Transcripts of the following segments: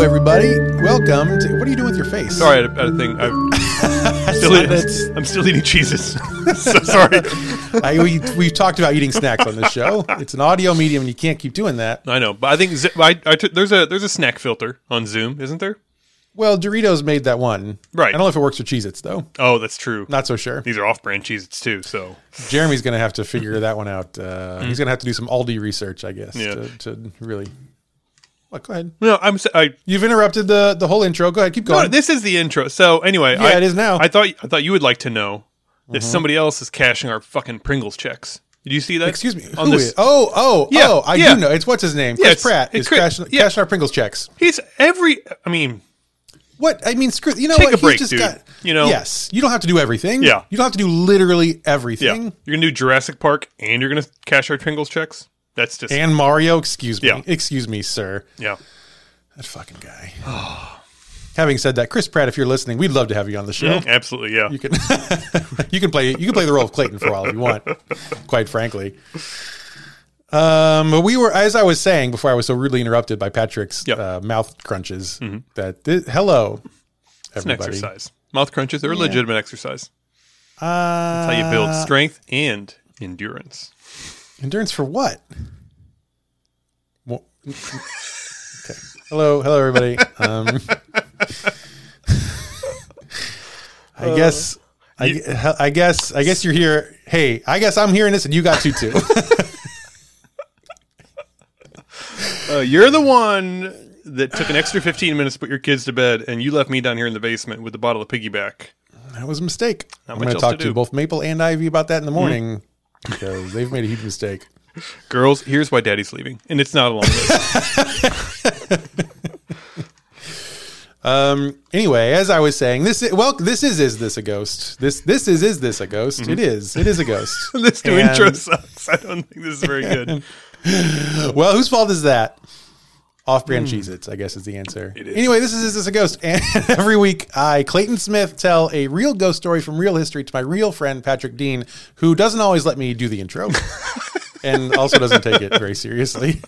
Hello, everybody. Welcome to... What are you doing with your face? Sorry, I had a thing. I'm still eating cheeses. So sorry. We've talked about eating snacks on this show. It's an audio medium, and you can't keep doing that. I know, but I think there's a snack filter on Zoom, isn't there? Well, Doritos made that one. Right. I don't know if it works for Cheez-Its, though. Oh, that's true. Not so sure. These are off-brand Cheez-Its, too, so... Jeremy's going to have to figure that one out. He's going to have to do some Aldi research, I guess, to really... Well, go ahead. No, You've interrupted the whole intro. Go ahead, keep going. No, this is the intro. So, anyway... Yeah, it is now. I thought you would like to know if somebody else is cashing our fucking Pringles checks. Did you see that? Excuse me. Who is? I do know. It's what's his name? Chris Pratt is cashing our Pringles checks. What? I mean, screw... You know, take a break, dude. Yes. You don't have to do everything. Yeah. You don't have to do literally everything. Yeah. You're going to do Jurassic Park and you're going to cash our Pringles checks? That's just... And Mario, excuse me. Yeah. Excuse me, sir. Yeah. That fucking guy. Having said that, Chris Pratt, if you're listening, we'd love to have you on the show. Absolutely, yeah. You can you can play the role of Clayton for all you want, quite frankly. We were, as I was saying before I was so rudely interrupted by Patrick's mouth crunches, hello, everybody. It's an exercise. Mouth crunches are a legitimate exercise. That's how you build strength and endurance. Endurance for what? Well, okay. Hello, everybody. I guess you're here. Hey, I guess I'm hearing this and you got to too. You're the one that took an extra 15 minutes to put your kids to bed, and you left me down here in the basement with a bottle of piggyback. That was a mistake. I'm going to talk to both Maple and Ivy about that in the morning because they've made a huge mistake. Girls, here's why Daddy's leaving, and it's not a long list. Anyway, as I was saying, this is Is This a Ghost? This is Is This a Ghost? Mm-hmm. It is a ghost. This new intro sucks. I don't think this is very good. Well, whose fault is that? Off-brand Cheez-Its, I guess, is the answer. It is. Anyway, this is Is This a Ghost? And every week, I, Clayton Smith, tell a real ghost story from real history to my real friend, Patrick Dean, who doesn't always let me do the intro and also doesn't take it very seriously.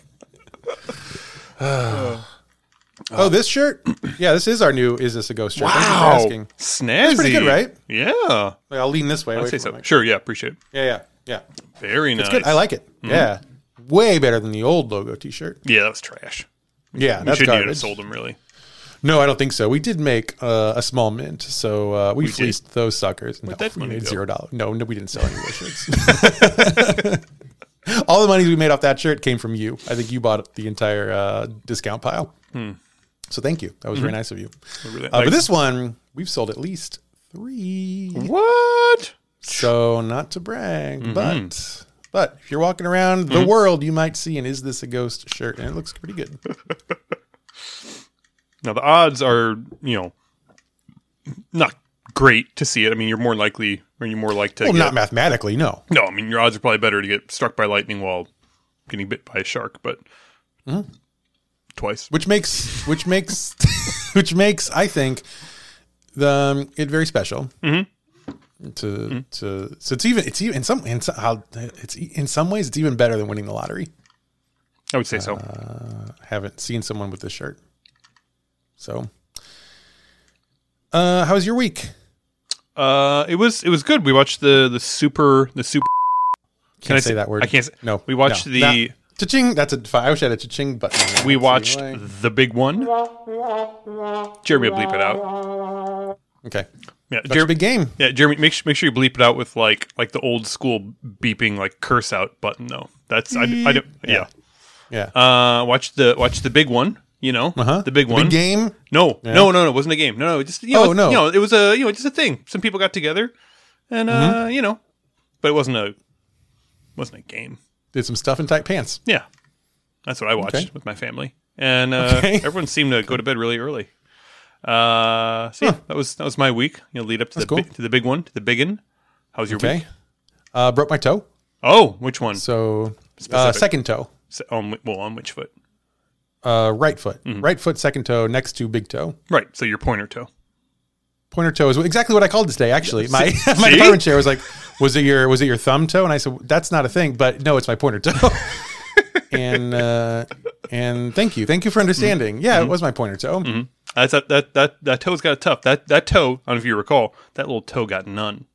Oh, this shirt? Yeah, this is our new Is This a Ghost shirt. Wow. Snazzy. That's pretty good, right? Yeah. I'll lean this way. I'll say so. Sure, yeah, appreciate it. Yeah. Very nice. It's good. I like it. Mm-hmm. Yeah. Way better than the old logo t-shirt. Yeah, that was trash. Yeah, that's garbage. You shouldn't have sold them, really. No, I don't think so. We did make a small mint, so we fleeced did. Those suckers. Where'd that money go? $0. No, we didn't sell any of those shirts. All the money we made off that shirt came from you. I think you bought the entire discount pile. Hmm. So thank you. That was very nice of you. Really but this one, we've sold at least 3. What? So not to brag, but if you're walking around the world, you might see an Is This a Ghost shirt, and it looks pretty good. Now, the odds are, not great to see it. I mean, you're more likely to Well, not mathematically, no. No, I mean, your odds are probably better to get struck by lightning while getting bit by a shark, but twice. Which makes, I think, it very special. Mm-hmm. So it's even in some ways it's even better than winning the lottery. I would say so. Haven't seen someone with this shirt. So, how was your week? It was good. We watched the super. Can I say that word? I can't. No. We watched the cha-ching. That's a. I wish I had a cha-ching button. We watched the big one. Jeremy, bleep it out. Okay. Yeah, that's a big game. Yeah, Jeremy, make sure you bleep it out with like the old school beeping like curse out button though. That's I don't yeah. Watch the big one. The big one. Big game? No, it wasn't a game. No, just it was a just a thing. Some people got together, and but it wasn't a game. Did some stuff in tight pants. Yeah, that's what I watched with my family, and everyone seemed to go to bed really early. That was my week. Lead up to to the big one, to the biggin. How was your week? Broke my toe. Oh, which one? So second toe. On which foot? Right foot. Mm-hmm. Right foot, second toe, next to big toe. Right. So your pointer toe. Pointer toe is exactly what I called this day. Actually, my department chair was like, "Was it your thumb toe?" And I said, "That's not a thing." But no, it's my pointer toe. and thank you for understanding. Mm-hmm. Yeah, mm-hmm. It was my pointer toe. Mm-hmm. That toe's got a tough. That toe, I don't know if you recall, that little toe got none.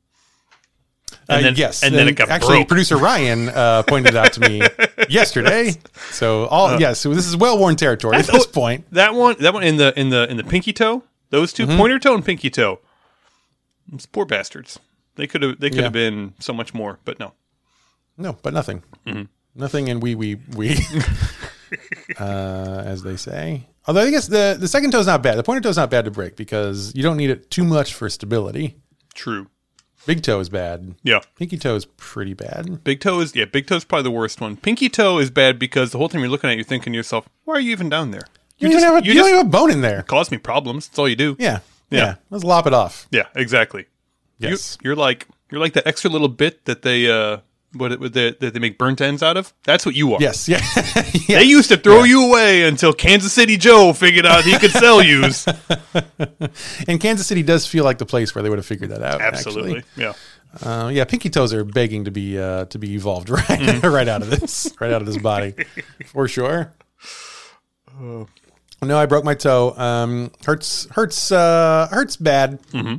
And then, yes, and then it got actually broke. Producer Ryan pointed out to me yesterday. So so this is well-worn territory at this point. That one in the pinky toe, those two, mm-hmm. pointer toe and pinky toe. Those poor bastards. They could have been so much more, but no. No, but nothing. Mm-hmm. Nothing, and we as they say. Although I guess the second toe is not bad. The pointer toe is not bad to break because you don't need it too much for stability. True. Big toe is bad. Yeah. Pinky toe is pretty bad. Big toe is probably the worst one. Pinky toe is bad because the whole time you're looking at it, you're thinking to yourself, why are you even down there? You don't even have a bone in there. It caused me problems. That's all you do. Yeah. Let's lop it off. Yeah, exactly. Yes. You're like that extra little bit that they make burnt ends out of. That's what you are. Yes. Yeah. Yes. They used to throw you away until Kansas City Joe figured out he could sell yous. And Kansas City does feel like the place where they would have figured that out. Absolutely. Actually. Yeah. Pinky toes are begging to be evolved right out of this body for sure. No, I broke my toe. Hurts bad. Mm-hmm.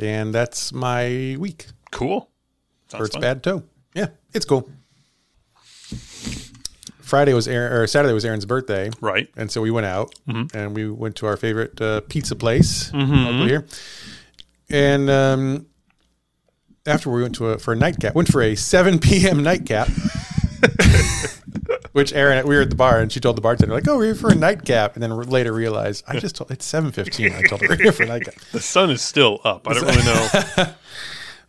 And that's my week. Cool. Hurts bad toe. Yeah, it's cool. Friday was Saturday was Aaron's birthday, right? And so we went out, mm-hmm. and we went to our favorite pizza place, mm-hmm. over here. And after we went for a 7 p.m. nightcap, which Aaron, we were at the bar, and she told the bartender, like, "Oh, we're here for a nightcap," and then later realized it's 7:15. I told her we're here for a nightcap. The sun is still up. I don't really know.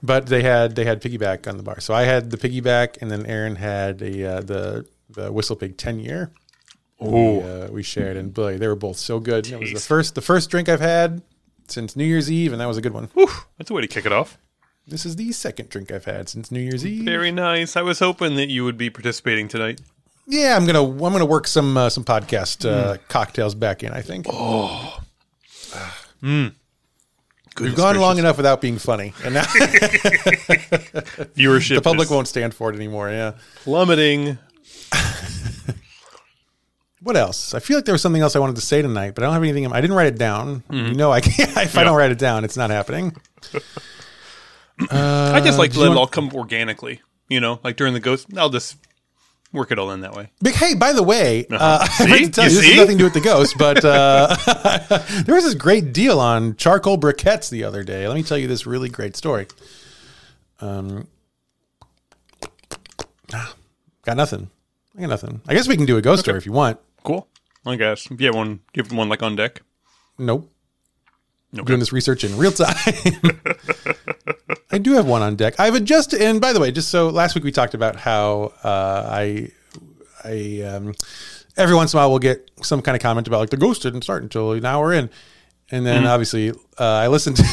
But they had piggyback on the bar, so I had the piggyback, and then Aaron had the Whistle Pig 10-year. We shared, and boy, they were both so good. It was the first drink I've had since New Year's Eve, and that was a good one. Whew, that's a way to kick it off. This is the second drink I've had since New Year's Eve. Very nice. I was hoping that you would be participating tonight. Yeah, I'm gonna work some podcast cocktails back in, I think. Oh. Mm. Goodness. We've gone long enough without being funny, and now viewership. The public won't stand for it anymore. Yeah, plummeting. What else? I feel like there was something else I wanted to say tonight, but I don't have anything. I didn't write it down. Mm-hmm. You know, I can't. If I don't write it down, it's not happening. I just like to let it all come organically. You know, like during the ghost, I'll just work it all in that way. But hey, by the way, I meant to tell you, this has nothing to do with the ghost, but there was this great deal on charcoal briquettes the other day. Let me tell you this really great story. I got nothing. I guess we can do a ghost story if you want. Cool. I guess. If you have one, like on deck? Nope. Okay. I'm doing this research in real time. I do have one on deck. I've adjusted, and by the way, just so last week we talked about how I every once in a while we'll get some kind of comment about like the ghost didn't start until an hour in, and then obviously I listened to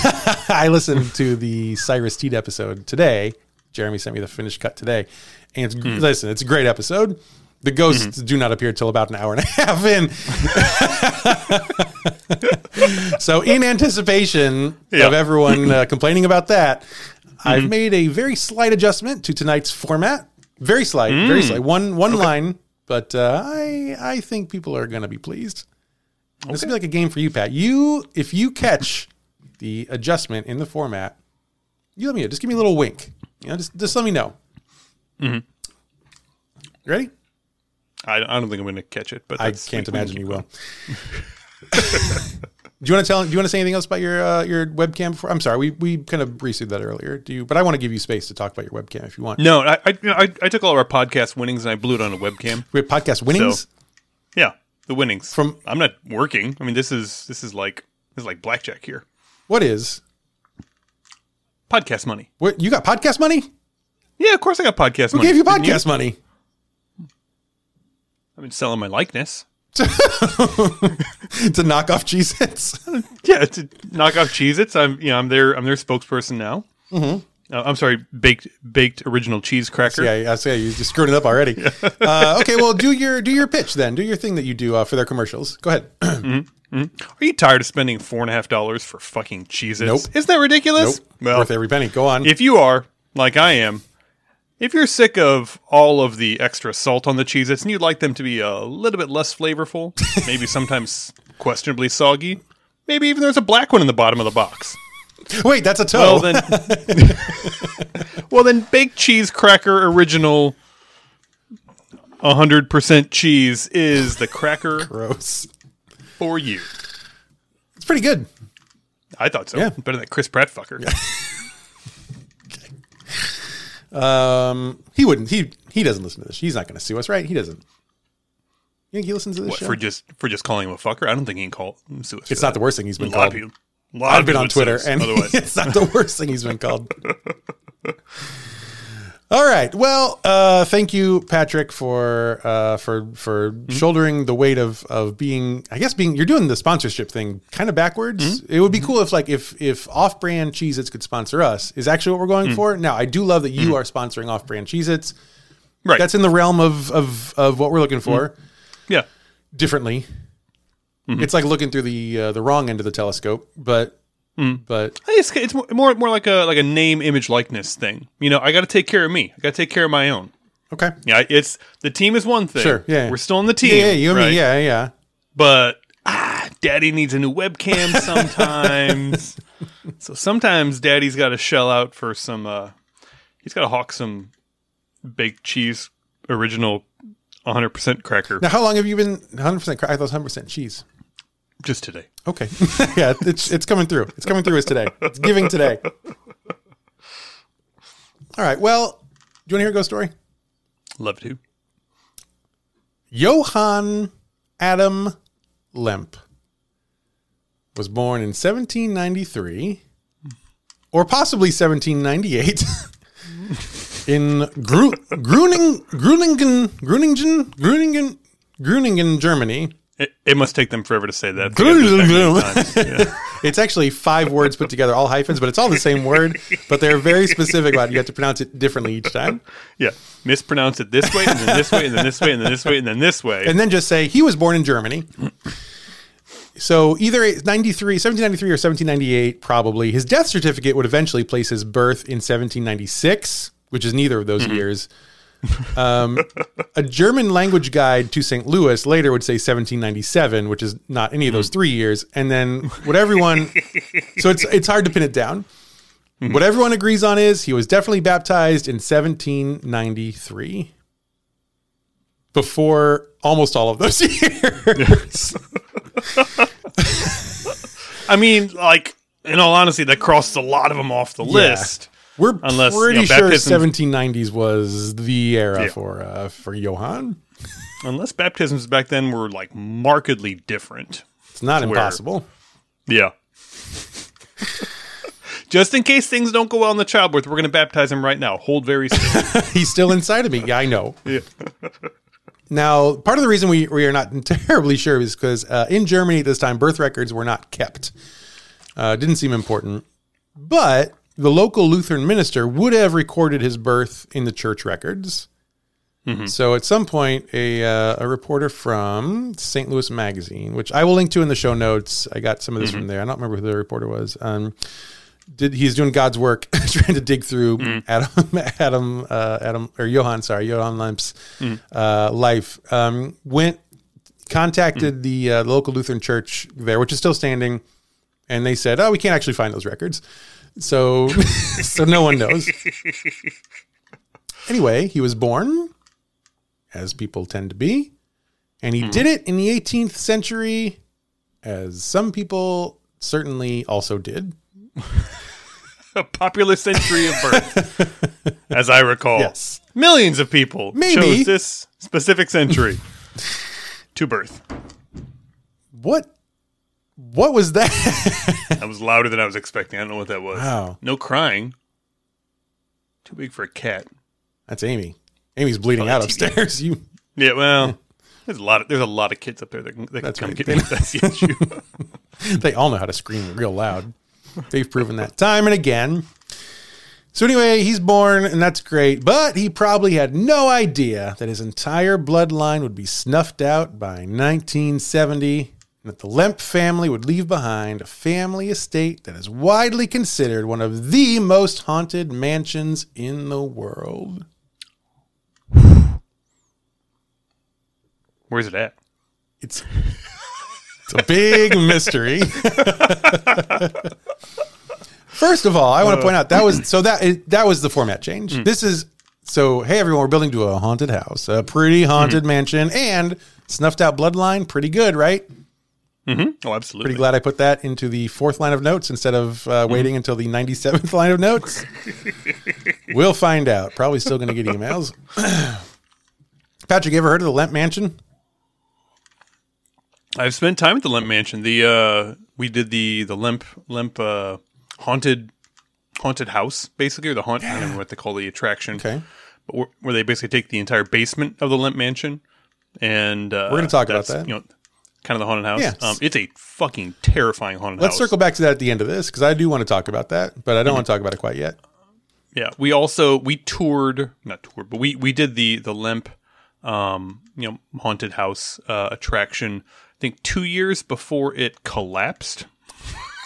the Cyrus Teed episode today. Jeremy sent me the finished cut today, and it's listen, it's a great episode. The ghosts do not appear till about an hour and a half in. So in anticipation of everyone complaining about that, I've made a very slight adjustment to tonight's format. Very slight, very slight. One line, but I think people are going to be pleased. Okay. This would be like a game for you, Pat. If you catch the adjustment in the format, you let me know. Just give me a little wink. You know, just let me know. Mm-hmm. Ready? I don't think I'm going to catch it, but I can't imagine you will. Do you want to say anything else about your webcam? Before? I'm sorry, we kind of breezed that earlier. Do you? But I want to give you space to talk about your webcam if you want. No, I took all of our podcast winnings and I blew it on a webcam. We have podcast winnings. So, yeah, the winnings from. I'm not working. I mean, this is like blackjack here. What is podcast money? What, you got podcast money? Yeah, of course I got podcast money. Who gave you podcast money? I've been selling my likeness. To knock off Cheez-Its. Yeah, to knock off Cheez-Its. I'm their spokesperson now. Mm-hmm. I'm sorry, baked original cheese cracker. Yeah, I say you just screwed it up already. Yeah. Okay, well do your pitch then. Do your thing that you do for their commercials. Go ahead. Mm-hmm. Mm-hmm. Are you tired of spending $4.50 for fucking Cheez-Its? Nope. Isn't that ridiculous? Nope. Well, worth every penny. Go on. If you are like I am, If you're sick of all of the extra salt on the Cheez-Its and you'd like them to be a little bit less flavorful, maybe sometimes questionably soggy, maybe even there's a black one in the bottom of the box. Wait, that's a toe. Well then baked cheese cracker original 100% cheese is the cracker gross for you. It's pretty good. I thought so. Yeah. Better than that Chris Pratt fucker. Yeah. He wouldn't. He doesn't listen to this. He's not going to sue us, right? He doesn't. You think he listens to this show? For just calling him a fucker? I don't think he can sue us. It's not the worst thing he's been called. I've been on Twitter, and it's not the worst thing he's been called. All right. Well, thank you, Patrick, for mm-hmm. shouldering the weight of being, I guess, you're doing the sponsorship thing kind of backwards. Mm-hmm. It would be cool if off-brand Cheez-Its could sponsor us is actually what we're going mm-hmm. for. Now, I do love that you mm-hmm. are sponsoring off-brand Cheez-Its. Right. That's in the realm of what we're looking for. Mm-hmm. Yeah. Differently. Mm-hmm. It's like looking through the wrong end of the telescope, but... Mm. But it's more like a name, image, likeness thing. You know, I got to take care of me. I got to take care of my own. Okay. Yeah, it's the team is one thing. Sure. Yeah. We're still on the team. Yeah. You and me. Yeah. Yeah. But Daddy needs a new webcam sometimes. So sometimes Daddy's got to shell out for some. He's got to hawk some baked cheese original, 100% cracker. Now, how long have you been 100%? I thought it was 100% cheese. Just today. Okay. Yeah, it's coming through. It's coming through as today. It's giving today. All right. Well, do you want to hear a ghost story? Love to. Johann Adam Lemp was born in 1793 or possibly 1798 in Grüningen, Germany. It must take them forever to say that. It's actually 5 words put together, all hyphens, but it's all the same word. But they're very specific about it. You have to pronounce it differently each time. Yeah. Mispronounce it this way, and then this way, and then this way, and then this way, and then this way. And then just say, he was born in Germany. So either 1793 or 1798, probably. His death certificate would eventually place his birth in 1796, which is neither of those years. A German language guide to St. Louis later would say 1797, which is not any of those 3 years. And then what everyone, so it's hard to pin it down. Mm-hmm. What everyone agrees on is he was definitely baptized in 1793 before almost all of those years. I mean, like, in all honesty, that crosses a lot of them off the list. We're pretty sure 1790s was the era for Johann. Unless baptisms back then were like markedly different. It's not impossible. Yeah. Just in case things don't go well in the childbirth, we're going to baptize him right now. Hold very still. He's still inside of me. Yeah, I know. Yeah. Now, part of the reason we are not terribly sure is because in Germany at this time, birth records were not kept. Didn't seem important. But... the local Lutheran minister would have recorded his birth in the church records. Mm-hmm. So at some point, a reporter from St. Louis Magazine, which I will link to in the show notes. I got some of this from there. I don't remember who the reporter was. He's doing God's work, trying to dig through Johann Lemp's life. Contacted the local Lutheran church there, which is still standing, and they said, "Oh, we can't actually find those records." So no one knows. Anyway, he was born, as people tend to be, and he did it in the 18th century, as some people certainly also did. A popular century of birth, as I recall. Yes. Millions of people chose this specific century to birth. What was that? That was louder than I was expecting. I don't know what that was. Wow. No crying. Too big for a cat. That's Amy. Amy's bleeding out upstairs. You. Yeah, well, there's a lot of kids up there that can come get me. That's the issue. They all know how to scream real loud. They've proven that time and again. So anyway, he's born, and that's great. But he probably had no idea that his entire bloodline would be snuffed out by 1970. That the Lemp family would leave behind a family estate that is widely considered one of the most haunted mansions in the world. Where's it at? It's a big mystery. First of all, I want to point out that was the format change. This is so. Hey, everyone, we're building to a haunted house, a pretty haunted mansion, and snuffed out bloodline. Pretty good, right? Mm-hmm. Oh, absolutely. Pretty glad I put that into the fourth line of notes instead of waiting until the 97th line of notes. We'll find out. Probably still going to get emails. Patrick, you ever heard of the Lemp Mansion? I've spent time at the Lemp Mansion. We did the Lemp haunted house, basically, or the haunt. I don't remember what they call the attraction. Okay, but where they basically take the entire basement of the Lemp Mansion, and we're going to talk about that. You know, kind of the haunted house. Yes. It's a fucking terrifying haunted house. Let's circle back to that at the end of this, because I do want to talk about that, but I don't want to talk about it quite yet. Yeah, we did the Lemp, haunted house attraction. I think 2 years before it collapsed,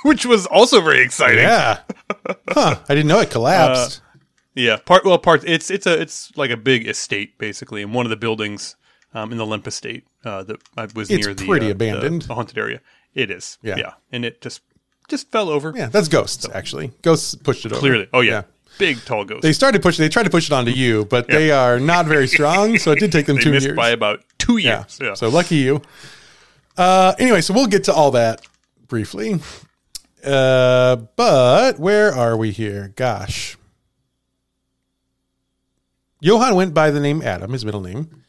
which was also very exciting. Yeah, I didn't know it collapsed. It's like a big estate basically, and one of the buildings in the Lemp estate that was near pretty abandoned the haunted area. It is, yeah, and it just fell over. Yeah, that's ghosts actually. Ghosts pushed it over. Clearly, oh yeah. Big tall ghost. They tried to push it onto you, but they are not very strong, so it did take them 2 years. They missed by about 2 years. Yeah. So lucky you. Anyway, so we'll get to all that briefly. But where are we here? Gosh. Johann went by the name Adam, his middle name.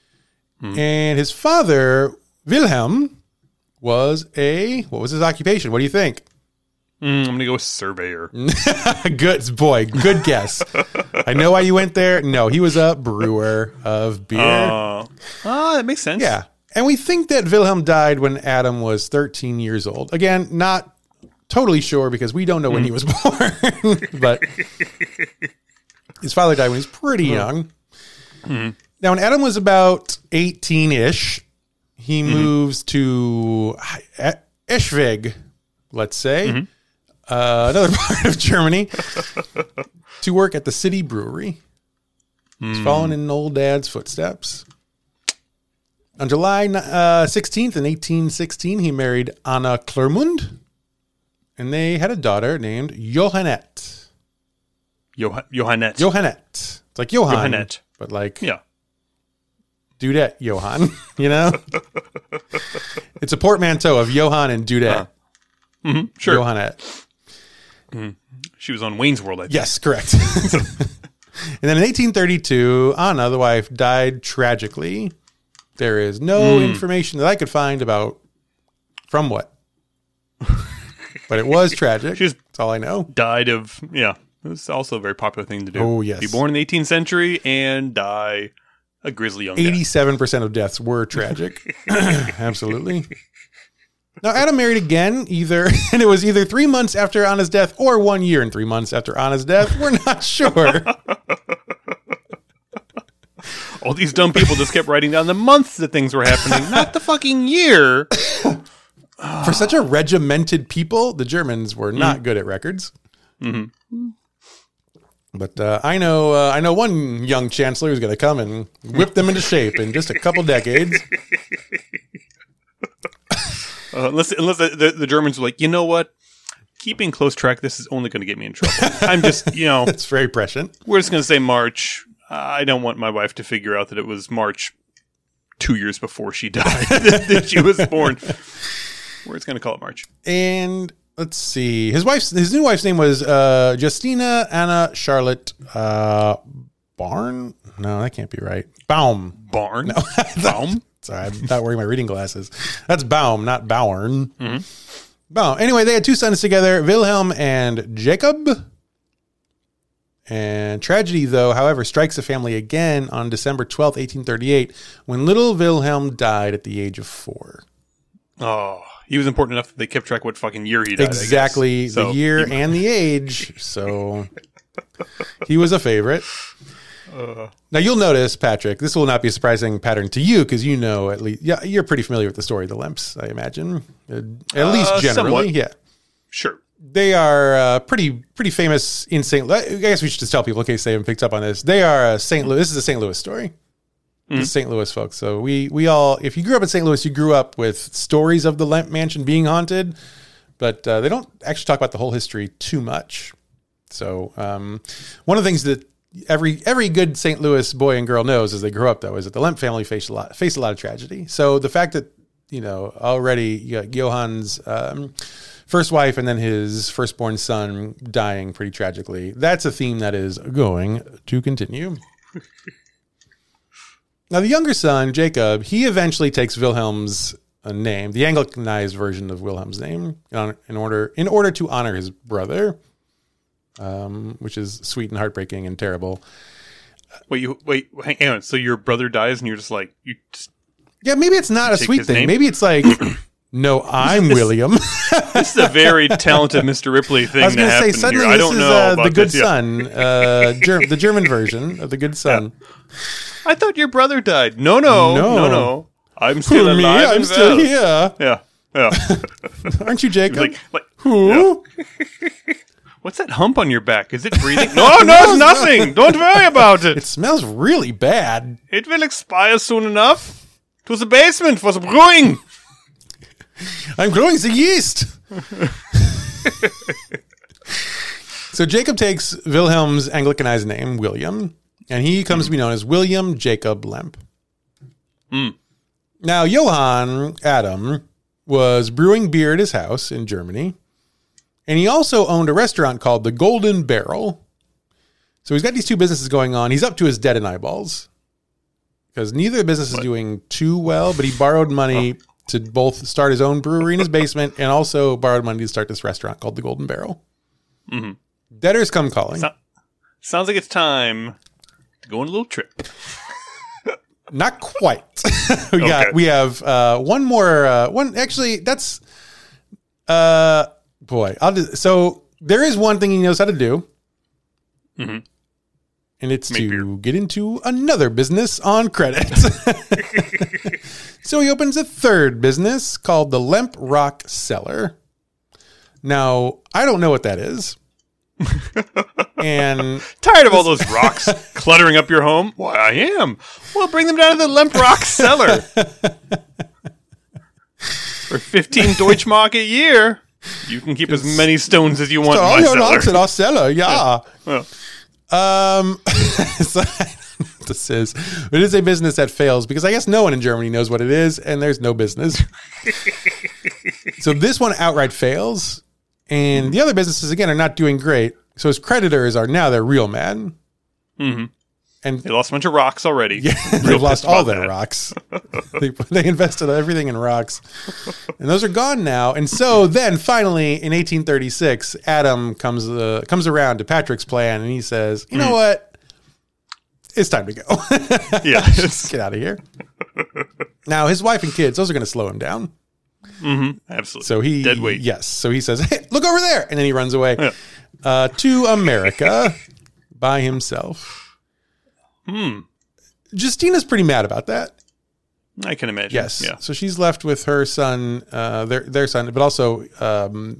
And his father, Wilhelm, was what was his occupation? What do you think? I'm going to go with surveyor. Good boy. Good guess. I know why you went there. No, he was a brewer of beer. That makes sense. Yeah. And we think that Wilhelm died when Adam was 13 years old. Again, not totally sure because we don't know when he was born. But his father died when he was pretty young. Mm. Now, when Adam was about 18-ish, he moves to Eschwege, let's say. Mm-hmm. Another part of Germany to work at the city brewery. He's following in old dad's footsteps. On July 16th in 1816, he married Anna Klermund, and they had a daughter named Johannette. Johannette. It's like Johann, Johannette. But like, yeah. Dudette Johann, you know? It's a portmanteau of Johann and Dudette. Huh. Mm-hmm, sure. Johannette. She was on Wayne's World, I think. Yes, correct. And then in 1832, Anna, the wife, died tragically. There is no information that I could find about from what. But it was tragic. That's all I know. Died of, it was also a very popular thing to do. Oh, yes. Be born in the 18th century and die a grisly young death. 87% of deaths were tragic. Absolutely. Now, Adam married again, and it was either 3 months after Anna's death or 1 year and 3 months after Anna's death. We're not sure. All these dumb people just kept writing down the months that things were happening, not the fucking year. For such a regimented people, the Germans were not good at records. Mm-hmm. But I know one young chancellor who's going to come and whip them into shape in just a couple decades. Unless the Germans were like, you know what? Keeping close track, this is only going to get me in trouble. I'm just, It's very prescient. We're just going to say March. I don't want my wife to figure out that it was March 2 years before she died that she was born. We're just going to call it March. And let's see. His new wife's name was Justina Anna Charlotte Barn? No, that can't be right. Baum. Barn? No. Baum? Sorry, I'm not wearing my reading glasses. That's Baum, not Bauern. Mm-hmm. Baum. Anyway, they had two sons together, Wilhelm and Jacob. And tragedy, though, however, strikes the family again on December 12th, 1838, when little Wilhelm died at the age of 4. Oh, he was important enough that they kept track of what fucking year he died. Exactly, the year and the age. So he was a favorite. Now you'll notice, Patrick, this will not be a surprising pattern to you because you know at least you're pretty familiar with the story of the Lemps, I imagine. At least generally, somewhat. Yeah. Sure. They are pretty famous in St. Louis. I guess we should just tell people in case they haven't picked up on this. This is a St. Louis story. the St. Louis folks. So we all, if you grew up in St. Louis, you grew up with stories of the Lemp Mansion being haunted, but they don't actually talk about the whole history too much. So one of the things that every good St. Louis boy and girl knows as they grow up, though, is that the Lemp family faced a lot of tragedy. So the fact that, you know, already you got Johann's first wife and then his firstborn son dying pretty tragically, that's a theme that is going to continue. Now, the younger son, Jacob, he eventually takes Wilhelm's name, the Anglicanized version of Wilhelm's name, in order to honor his brother, which is sweet and heartbreaking and terrible. Wait, hang on. So your brother dies and you're just like... Yeah, maybe it's not a sweet thing. Name? Maybe it's like... No, I'm William. This is a very talented Mr. Ripley thing. I was going to say, suddenly I don't know about the good this, son, the German version of the good son. Yeah. I thought your brother died. No. I'm still alive. I'm still here. Yeah. Aren't you Jacob? Like, who? Yeah. What's that hump on your back? Is it breathing? No, it's nothing. Don't worry about it. It smells really bad. It will expire soon enough. To the basement for the brewing. I'm growing the yeast. So Jacob takes Wilhelm's Anglicanized name, William, and he comes to be known as William Jacob Lemp. Now, Johann Adam was brewing beer at his house in Germany, and he also owned a restaurant called the Golden Barrel. So he's got these two businesses going on. He's up to his dead in eyeballs because neither business is doing too well, but he borrowed money... to both start his own brewery in his basement and also borrowed money to start this restaurant called the Golden Barrel. Mm-hmm. Debtors come calling. Sounds like it's time to go on a little trip. Not quite. We have one more. So there is one thing he knows how to do. Mm-hmm. And it's get into another business on credit. So he opens a third business called the Lemp Rock Cellar. Now, I don't know what that is. And tired of all those rocks cluttering up your home? Why, I am. Well, bring them down to the Lemp Rock Cellar. For 15 Deutschmark a year, you can keep as many stones as you want in my cellar. All your rocks in our cellar, yeah. Well. So this is, it is a business that fails because I guess no one in Germany knows what it is and there's no business. So this one outright fails and the other businesses again are not doing great. So his creditors are now they're real mad. Mm-hmm. And they lost a bunch of rocks already. Yeah, they've lost all their rocks. They invested everything in rocks. And those are gone now. And so then finally in 1836, Adam comes around to Patrick's plan and he says, you know what? It's time to go. Yeah. Just get out of here. Now his wife and kids, those are going to slow him down. Mm-hmm. Absolutely. So he, dead weight. Yes. So he says, hey, look over there. And then he runs away to America by himself. Justina's pretty mad about that. I can imagine. Yes. Yeah. So she's left with her son, their son, but also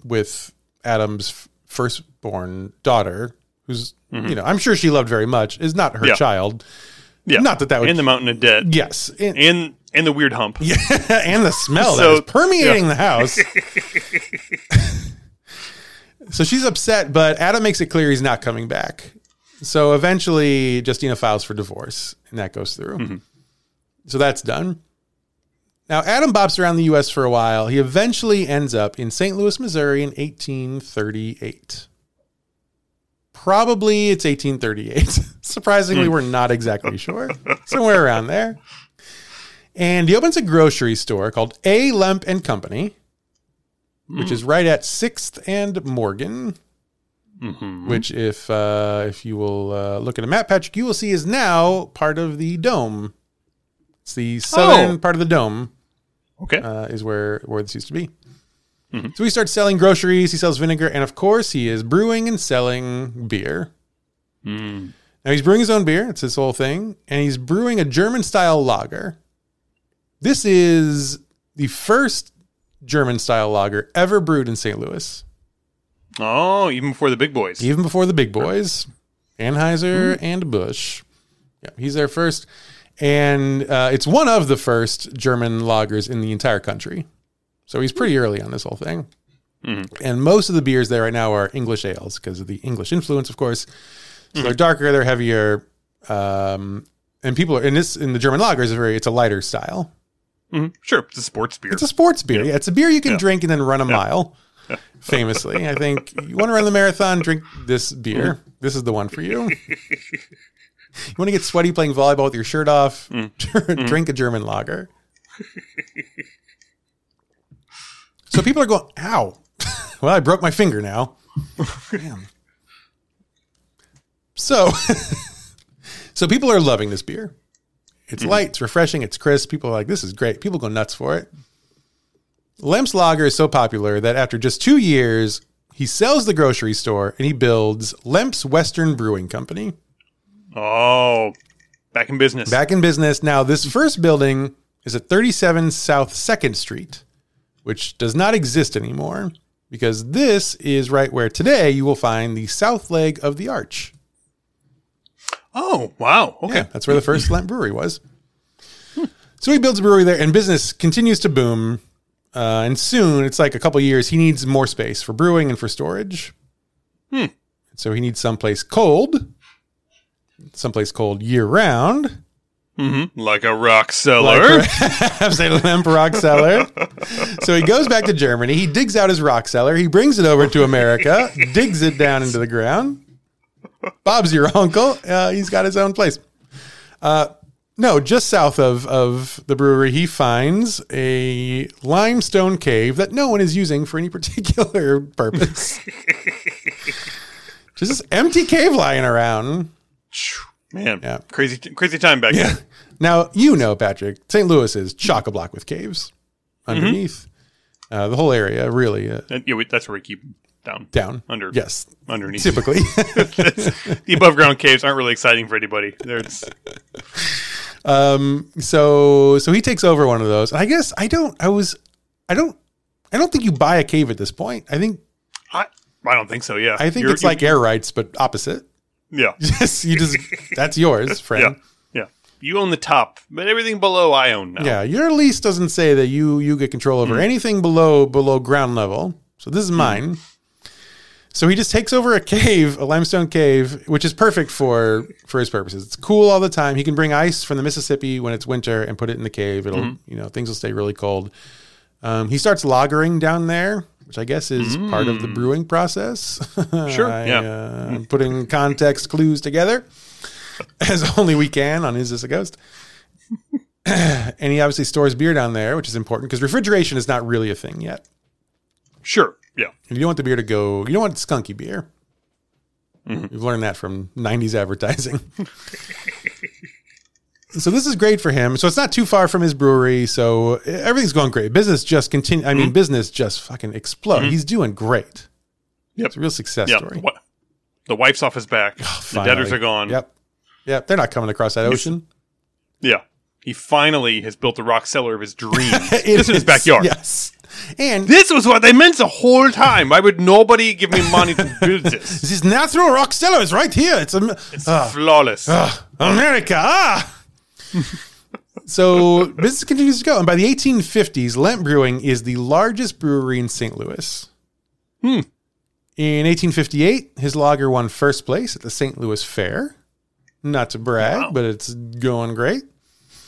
with Adam's firstborn daughter, who's, you know, I'm sure she loved very much, is not her child. Yeah. Not that would... And the mountain of debt. Yes. And the weird hump. Yeah. And the smell that is permeating the house. So she's upset, but Adam makes it clear he's not coming back. So eventually Justina files for divorce and that goes through. Mm-hmm. So that's done. Now Adam bops around the US for a while. He eventually ends up in St. Louis, Missouri in 1838. Probably it's 1838. Surprisingly, we're not exactly sure. Somewhere around there. And he opens a grocery store called A. Lemp and Company, which is right at 6th and Morgan. Mm-hmm. Which, if you will look at a map, Patrick, you will see is now part of the dome. It's the southern part of the dome. Okay, is where this used to be. Mm-hmm. So he starts selling groceries. He sells vinegar, and of course, he is brewing and selling beer. Mm. Now he's brewing his own beer. It's his whole thing, and he's brewing a German style lager. This is the first German style lager ever brewed in St. Louis. Oh, even before the big boys. Anheuser and Busch. Yeah, he's their first. And it's one of the first German lagers in the entire country. So he's pretty early on this whole thing. Mm-hmm. And most of the beers there right now are English ales because of the English influence, of course. So they're darker, they're heavier. And people are in the German lager is it's a lighter style. Mm-hmm. Sure. It's a sports beer. Yeah. It's a beer you can drink and then run a mile. Famously, I think you want to run the marathon, drink this beer. This is the one for you. You want to get sweaty playing volleyball with your shirt off? Drink a German lager. So people are going, ow. Well, I broke my finger now. Damn. So people are loving this beer. It's light, it's refreshing, it's crisp. People are like, this is great. People go nuts for it. Lemp's lager is so popular that after just 2 years, he sells the grocery store and he builds Lemp's Western Brewing Company. Oh, back in business. Back in business. Now, this first building is at 37 South 2nd Street, which does not exist anymore because this is right where today you will find the south leg of the arch. Oh, wow. Okay. Yeah, that's where the first Lemp brewery was. So he builds a brewery there and business continues to boom. And soon, it's like a couple years, he needs more space for brewing and for storage. So he needs someplace cold year-round. Like a rock cellar. I was saying Lemp Rock Cellar. So he goes back to Germany. He digs out his rock cellar. He brings it over to America, digs it down into the ground. Bob's your uncle. He's got his own place. No, just south of the brewery, he finds a limestone cave that no one is using for any particular purpose. Just this empty cave lying around. Man, yeah. Crazy time back then. Now, Patrick, St. Louis is chock-a-block with caves underneath. The whole area, really. That's where we keep them. Down. Under. Yes. Underneath. Typically. The above-ground caves aren't really exciting for anybody. So he takes over one of those. I guess I don't think you buy a cave at this point. I don't think so. Yeah. I think it's like air rights, but opposite. Yeah. That's yours, friend. Yeah. You own the top, but everything below I own now. Yeah. Your lease doesn't say that you get control over anything below ground level. So this is mine. So he just takes over a limestone cave, which is perfect for his purposes. It's cool all the time. He can bring ice from the Mississippi when it's winter and put it in the cave. It'll, things will stay really cold. He starts lagering down there, which I guess is part of the brewing process. Sure. I'm putting context clues together as only we can on Is This a Ghost? And he obviously stores beer down there, which is important because refrigeration is not really a thing yet. Sure. Yeah. And you don't want skunky beer. We've learned that from 90s advertising. So this is great for him. So it's not too far from his brewery. So everything's going great. Business just continue. I mean, business just fucking explode. He's doing great. Yep. It's a real success story. The wife's off his back. Oh, the debtors are gone. Yep. They're not coming across that ocean. Yeah. He finally has built the rock cellar of his dreams. This is in his backyard. Yes. And this was what they meant the whole time. Why would nobody give me money to build this? This is natural rock cellar. It's right here. It's flawless. America. So business continues to go. And by the 1850s, Lemp Brewing is the largest brewery in St. Louis. In 1858, his lager won first place at the St. Louis Fair. Not to brag, but it's going great.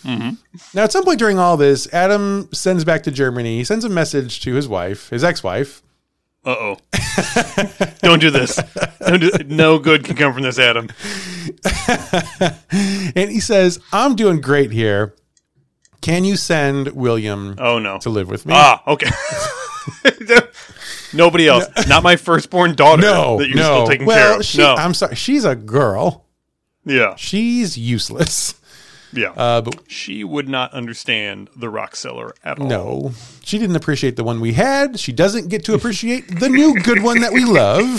Now, at some point during all this, Adam sends back to Germany. He sends a message to his wife, his ex-wife. Uh-oh. Don't do this. No good can come from this, Adam. And he says, I'm doing great here. Can you send William to live with me? Ah, okay. Nobody else. No. Not my firstborn daughter that you're still taking care of. I'm sorry. She's a girl. Yeah. She's useless. Yeah, but she would not understand the rock cellar at all. No, she didn't appreciate the one we had. She doesn't get to appreciate the new good one that we love.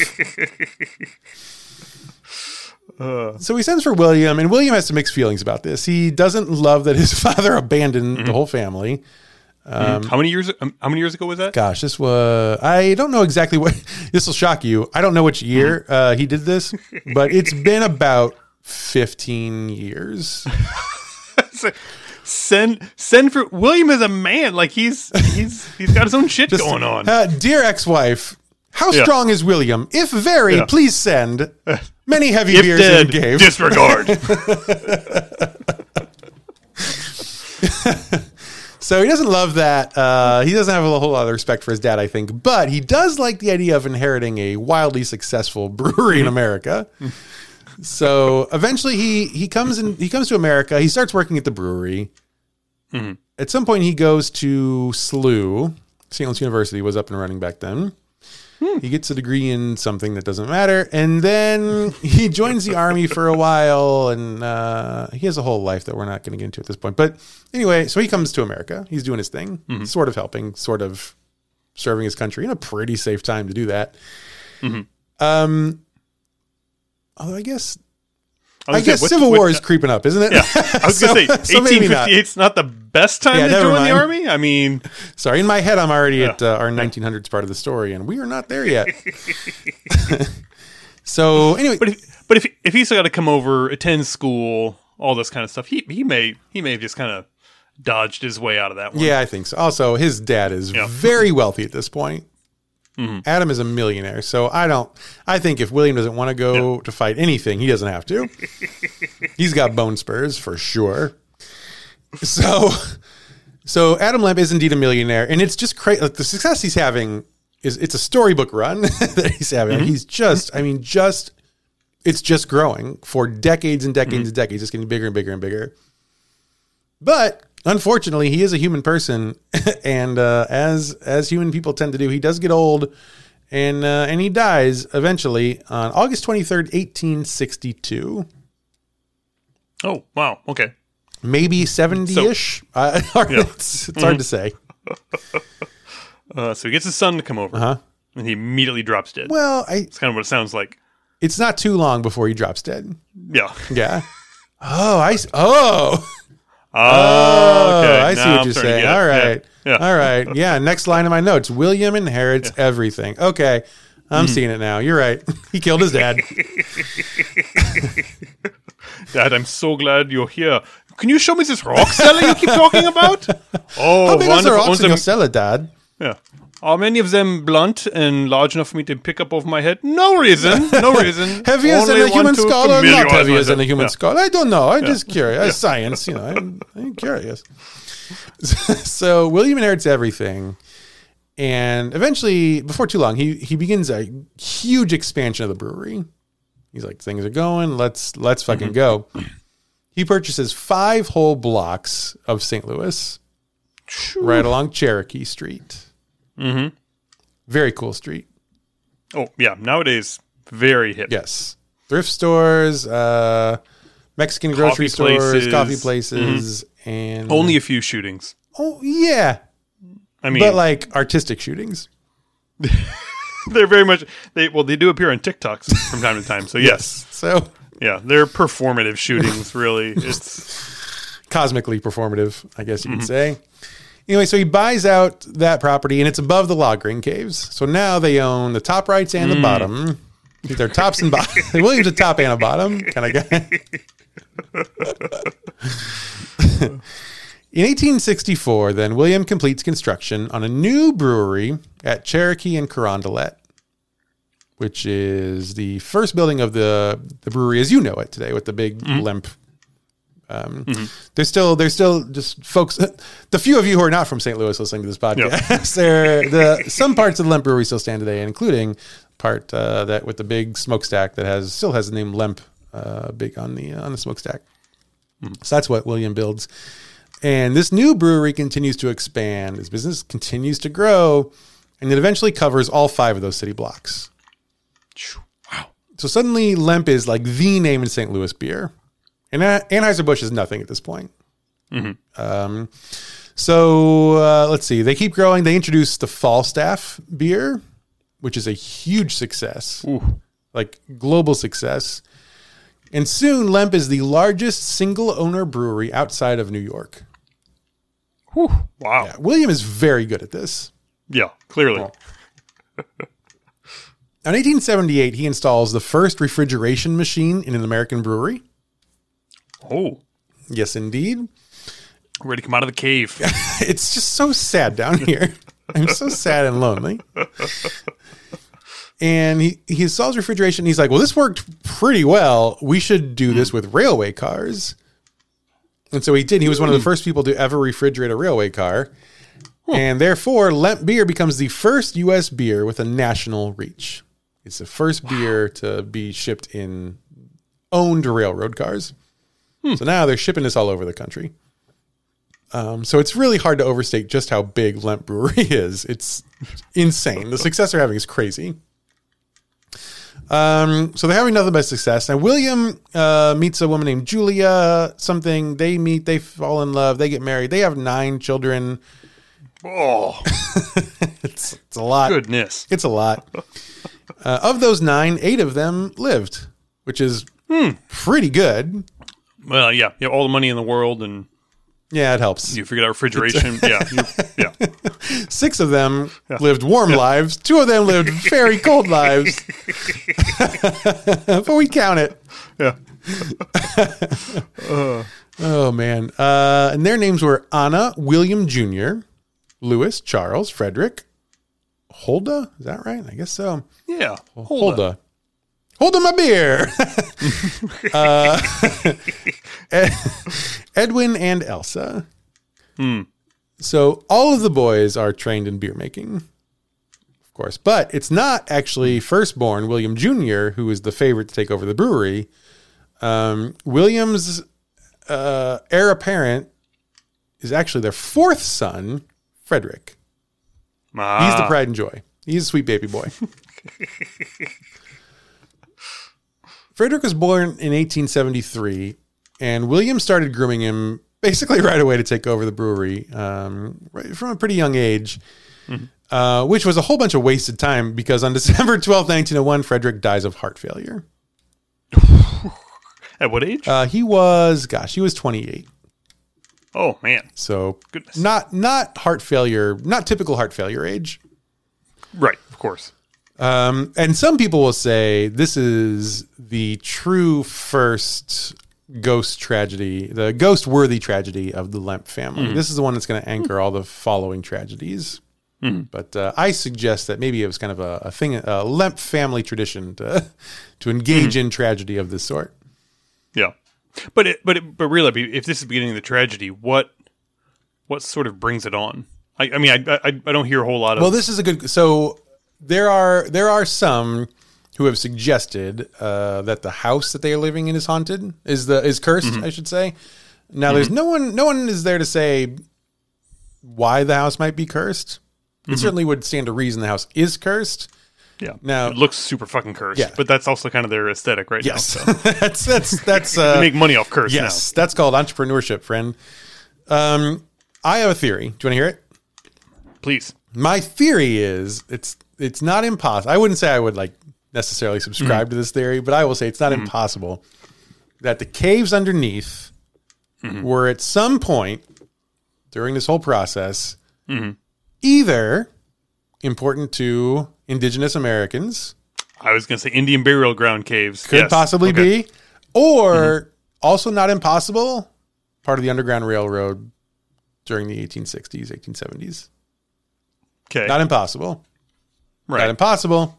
So he sends for William, and William has some mixed feelings about this. He doesn't love that his father abandoned the whole family. How many years ago was that? Gosh, this was... I don't know exactly what... This will shock you. I don't know which year he did this, but it's been about 15 years. Send for William is a man. Like he's got his own shit going on. Dear ex-wife, how strong is William? If very, please send. Many heavy beers in game. Disregard. So he doesn't love that. He doesn't have a whole lot of respect for his dad, I think. But he does like the idea of inheriting a wildly successful brewery in America. So eventually he comes to America. He starts working at the brewery. Mm-hmm. At some point he goes to SLU. St. Louis University was up and running back then. Hmm. He gets a degree in something that doesn't matter. And then he joins the army for a while. And he has a whole life that we're not going to get into at this point. But anyway, so he comes to America. He's doing his thing, mm-hmm. sort of helping, sort of serving his country in a pretty safe time to do that. Mm-hmm. Although I guess Civil War is creeping up, isn't it? Yeah, I was going to say, 1858's so not the best time to join the army? I mean... Sorry, in my head, I'm already at our 1900s part of the story, and we are not there yet. So, anyway... But if he's got to come over, attend school, all this kind of stuff, he may have just kind of dodged his way out of that one. Yeah, I think so. Also, his dad is very wealthy at this point. Mm-hmm. Adam is a millionaire, so I think if William doesn't want to go to fight anything, he doesn't have to. He's got bone spurs for sure. So Adam Lemp is indeed a millionaire, and it's just crazy. Like, the success he's having it's a storybook run that he's having. Mm-hmm. Like, he's it's just growing for decades and decades and decades. It's getting bigger and bigger and bigger. But unfortunately, he is a human person, and as human people tend to do, he does get old, and he dies eventually on August 23rd, 1862. Oh, wow. Okay. Maybe 70-ish. So, it's hard to say. So he gets his son to come over, and he immediately drops dead. Well, it's kind of what it sounds like. It's not too long before he drops dead. Yeah. Yeah. Oh, okay. I see what you're saying. All right. Yeah. All right. Yeah. Next line in my notes. William inherits everything. Okay. I'm seeing it now. You're right. He killed his dad. Dad, I'm so glad you're here. Can you show me this rock cellar you keep talking about? Oh, how big is the rocks in your cellar, Dad? Yeah. Are many of them blunt and large enough for me to pick up off my head? No reason. Heavier than a human skull or not heavier than a human skull? I don't know. I'm just curious. Science, I'm curious. So William inherits everything. And eventually, before too long, he begins a huge expansion of the brewery. He's like, things are going. Let's fucking go. He purchases 5 whole blocks of St. Louis right along Cherokee Street. Mm-hmm. Very cool street. Oh yeah, nowadays very hip. Yes, thrift stores, Mexican grocery stores, coffee places, and only a few shootings. Oh yeah, I mean, but like artistic shootings. They're very much they do appear on TikToks from time to time. So yes, so yeah, they're performative shootings. Really, it's cosmically performative, I guess you could say. Anyway, so he buys out that property, and it's above the Logring Caves. So now they own the top rights and the bottom. They're tops and bottom. William's a top and a bottom kind of guy. In 1864, then, William completes construction on a new brewery at Cherokee and Carondelet, which is the first building of the brewery as you know it today with the big Lemp. There's still just folks. The few of you who are not from St. Louis listening to this podcast, some parts of the Lemp Brewery still stand today, including part that with the big smokestack that still has the name Lemp big on the smokestack. So that's what William builds, and this new brewery continues to expand. His business continues to grow, and it eventually covers all 5 of those city blocks. Wow! So suddenly, Lemp is like the name in St. Louis beer. And Anheuser-Busch is nothing at this point. Mm-hmm. So let's see. They keep growing. They introduce the Falstaff beer, which is a huge success, like global success. And soon, Lemp is the largest single-owner brewery outside of New York. Whew. Wow. Yeah, William is very good at this. Yeah, clearly. Oh. In 1878, he installs the first refrigeration machine in an American brewery. Oh, yes, indeed. We're ready to come out of the cave. It's just so sad down here. I'm so sad and lonely. And he solves refrigeration. And he's like, well, this worked pretty well. We should do this with railway cars. And so he did. He was one of the first people to ever refrigerate a railway car. Huh. And therefore, Lemp beer becomes the first U.S. beer with a national reach. It's the first beer to be shipped in owned railroad cars. So now they're shipping this all over the country. So it's really hard to overstate just how big Lemp Brewery is. It's insane. The success they're having is crazy. So they're having nothing but success. Now, William meets a woman named Julia something. They meet. They fall in love. They get married. They have 9 children. Oh, it's a lot. Goodness. It's a lot. Of those 9, 8 of them lived, which is pretty good. Well, yeah. You have all the money in the world and... Yeah, it helps. You figured out refrigeration. Yeah. 6 of them lived warm lives. 2 of them lived very cold lives. But we count it. Yeah. Oh, man. And their names were Anna, William Jr., Lewis, Charles, Frederick, Hilda. Is that right? I guess so. Yeah. Hilda. Hold on my beer. Edwin and Elsa. So all of the boys are trained in beer making, of course, but it's not actually firstborn William Jr. who is the favorite to take over the brewery. William's heir apparent is actually their 4th son, Frederick. He's the pride and joy. He's a sweet baby boy. Frederick was born in 1873, and William started grooming him basically right away to take over the brewery from a pretty young age, which was a whole bunch of wasted time because on December 12, 1901, Frederick dies of heart failure. At what age? He was 28. Oh, man. So goodness. Not heart failure, not typical heart failure age. Right, of course. And some people will say this is the true first ghost tragedy, the ghost-worthy tragedy of the Lemp family. This is the one that's going to anchor all the following tragedies. But I suggest that maybe it was kind of a thing, a Lemp family tradition to engage in tragedy of this sort. Yeah, but really, if this is the beginning of the tragedy, what sort of brings it on? I mean, I don't hear a whole lot of. Well, this is a good so. There are some who have suggested that the house that they are living in is haunted, is cursed, I should say. Now there's no one is there to say why the house might be cursed. It certainly would stand to reason the house is cursed. Yeah. Now it looks super fucking cursed, but that's also kind of their aesthetic right now. So. that's they make money off curse now. That's called entrepreneurship, friend. I have a theory. Do you want to hear it? Please. My theory is it's not impossible. I wouldn't say I would necessarily subscribe to this theory, but I will say it's not impossible that the caves underneath were at some point during this whole process either important to indigenous Americans. I was going to say Indian burial ground caves. Could possibly be. Or also not impossible, part of the Underground Railroad during the 1860s, 1870s. Okay. Not impossible. Right. Not impossible.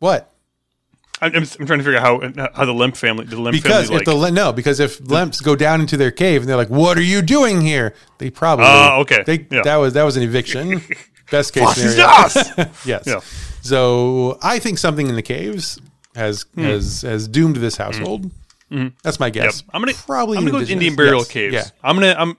What? I'm trying to figure out how the Lemp family... Because if Lemps go down into their cave and they're like, what are you doing here? They probably... Oh, okay. That was an eviction. Best case scenario. Yes. Yeah. So I think something in the caves has doomed this household. That's my guess. Yep. I'm gonna go with Indian burial caves. Yeah.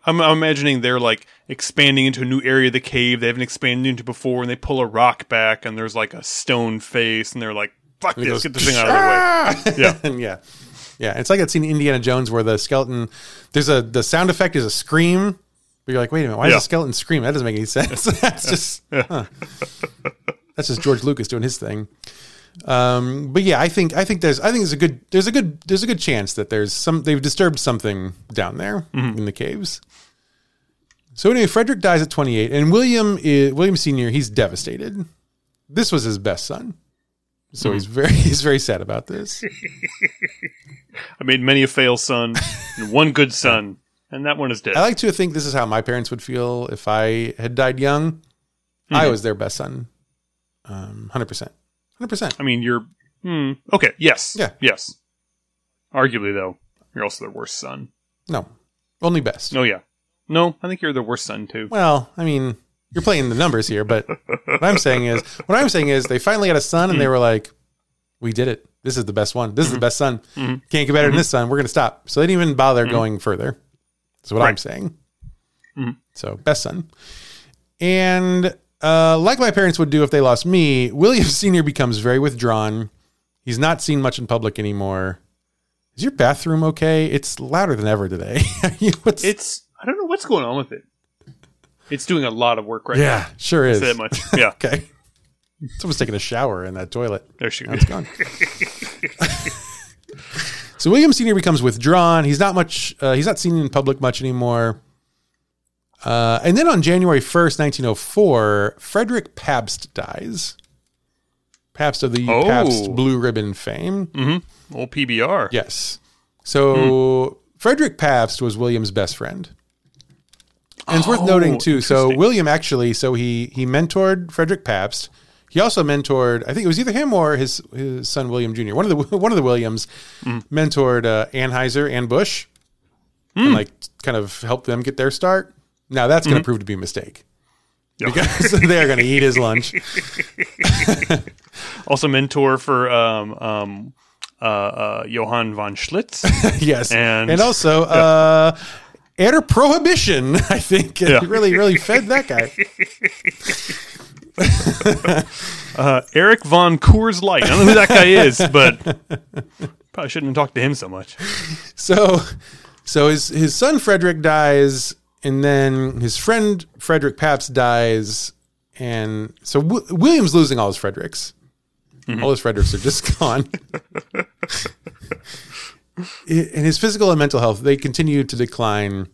I'm imagining they're expanding into a new area of the cave they haven't expanded into before, and they pull a rock back, and there's a stone face, and they're like, "Fuck this, get this thing out of the way." Yeah. It's like that scene in Indiana Jones where the skeleton. There's the sound effect is a scream, but you're like, "Wait a minute, why does a skeleton scream? That doesn't make any sense." That's just George Lucas doing his thing. I think there's a good chance that they've disturbed something down there in the caves. So anyway, Frederick dies at 28, and William Sr. He's devastated. This was his best son. So he's very sad about this. I made many a fail son and one good son, and that one is dead. I like to think this is how my parents would feel if I had died young. Mm-hmm. I was their best son. 100%. 100%. I mean, you're... okay, yes. Yeah. Yes. Arguably, though, you're also their worst son. No. Only best. Oh, yeah. No, I think you're their worst son, too. Well, I mean... You're playing the numbers here, but what I'm saying is they finally got a son and they were like, we did it. This is the best one. This is the best son. Can't get better than this son. We're going to stop. So they didn't even bother going further. That's what I'm saying. So best son. And like my parents would do if they lost me, William Sr. becomes very withdrawn. He's not seen much in public anymore. Is your bathroom okay? It's louder than ever today. I don't know what's going on with it. It's doing a lot of work right now. Yeah, sure is. That much. Yeah. Okay. Someone's taking a shower in that toilet. There she goes. It's gone. So William Sr. becomes withdrawn. He's not much. He's not seen in public much anymore. And then on January 1st, 1904, Frederick Pabst dies. Pabst of the Pabst Blue Ribbon fame. Mm-hmm. Old PBR. Yes. So Frederick Pabst was William's best friend. And it's worth noting, too, so William actually, he mentored Frederick Pabst. He also mentored, I think it was either him or his son, William Jr. One of the Williams mentored Anheuser and Busch and kind of helped them get their start. Now, that's going to prove to be a mistake because they're going to eat his lunch. Also mentor for Johann von Schlitz. Yes. And also... Air Prohibition, I think. Yeah. Really, really fed that guy. Eric von Coors Light. I don't know who that guy is, but probably shouldn't have talked to him so much. So his son Frederick dies, and then his friend Frederick Pabst dies, and so William's losing all his Fredericks. Mm-hmm. All his Fredericks are just gone. And his physical and mental health, they continued to decline.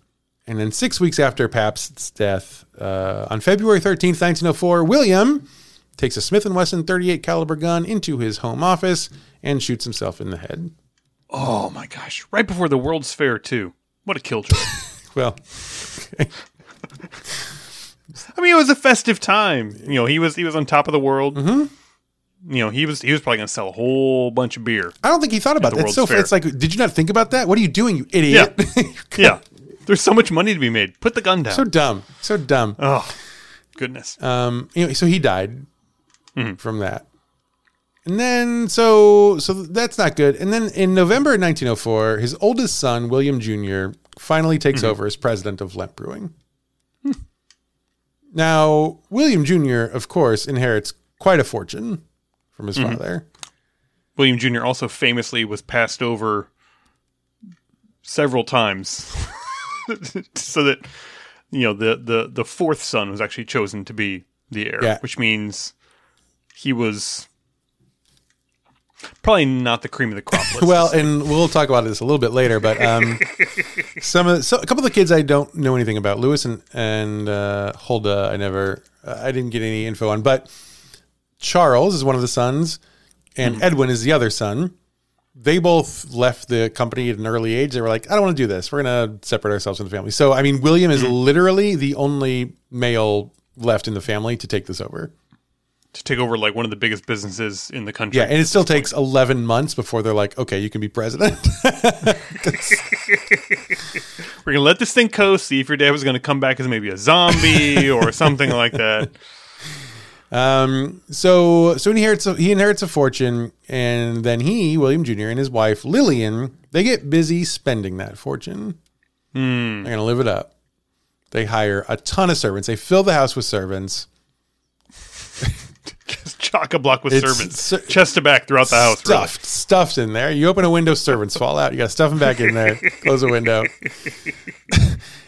And then 6 weeks after Pabst's death, on February 13th, 1904, William takes a Smith & Wesson 38 caliber gun into his home office and shoots himself in the head. Oh, my gosh. Right before the World's Fair, too. What a killjoy. Well, okay. I mean, it was a festive time. You know, he was on top of the world. Mm-hmm. You know, he was probably going to sell a whole bunch of beer. I don't think he thought about that. It's like, did you not think about that? What are you doing, you idiot? Yeah. Yeah. There's so much money to be made. Put the gun down. So dumb. Oh, goodness. Anyway, so he died from that. And then, so that's not good. And then in November 1904, his oldest son, William Jr., finally takes over as president of Lemp Brewing. Now, William Jr., of course, inherits quite a fortune from his father. William Jr. also famously was passed over several times so that, you know, the fourth son was actually chosen to be the heir, which means he was probably not the cream of the crop. Well, and we'll talk about this a little bit later, but a couple of the kids I don't know anything about, Lewis and Hilda, I didn't get any info on, but Charles is one of the sons, and Edwin is the other son. They both left the company at an early age. They were like, I don't want to do this. We're going to separate ourselves from the family. So, I mean, William is literally the only male left in the family to take this over. To take over, like, one of the biggest businesses in the country. Yeah, and it still takes 11 months before they're like, okay, you can be president. We're going to let this thing coast, see if your dad was going to come back as maybe a zombie or something like that. So he inherits a fortune, and then William Jr. and his wife Lillian, they get busy spending that fortune. They're going to live it up. They hire a ton of servants. They fill the house with servants. Just chock-a-block with servants. Chest to back throughout the house. Stuffed in there. You open a window, servants fall out. You got to stuff them back in there. Close the window.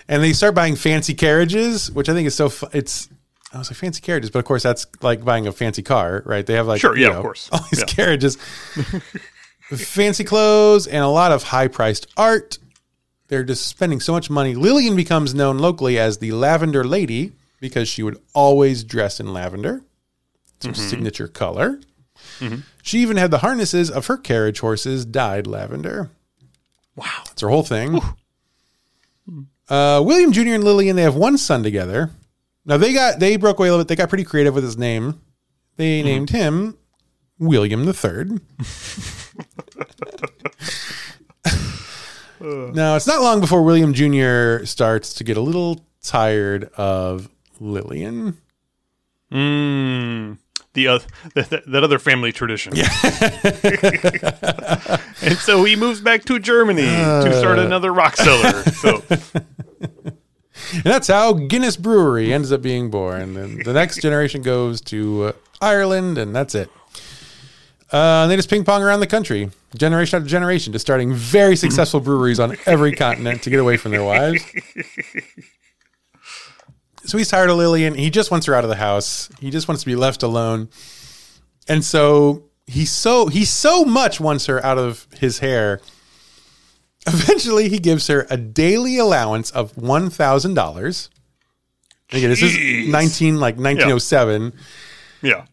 And they start buying fancy carriages, which I think is so I was like, fancy carriages, but of course that's like buying a fancy car, right? They have of course, all these carriages, fancy clothes, and a lot of high-priced art. They're just spending so much money. Lillian becomes known locally as the Lavender Lady because she would always dress in lavender. It's her signature color. Mm-hmm. She even had the harnesses of her carriage horses dyed lavender. Wow. That's her whole thing. William Jr. and Lillian, they have one son together. Now, they broke away a little bit. They got pretty creative with his name. They named him William the Third. Now, it's not long before William Jr. starts to get a little tired of Lillian. That other family tradition. Yeah. And so he moves back to Germany to start another rock cellar. So. And that's how Guinness Brewery ends up being born. And the next generation goes to Ireland, and that's it. They just ping pong around the country, generation after generation, just starting very successful breweries on every continent to get away from their wives. So he's tired of Lillian. He just wants her out of the house. He just wants to be left alone. And so he so much wants her out of his hair. Eventually, he gives her a daily allowance of $1,000. Again, this is 1907. Yeah.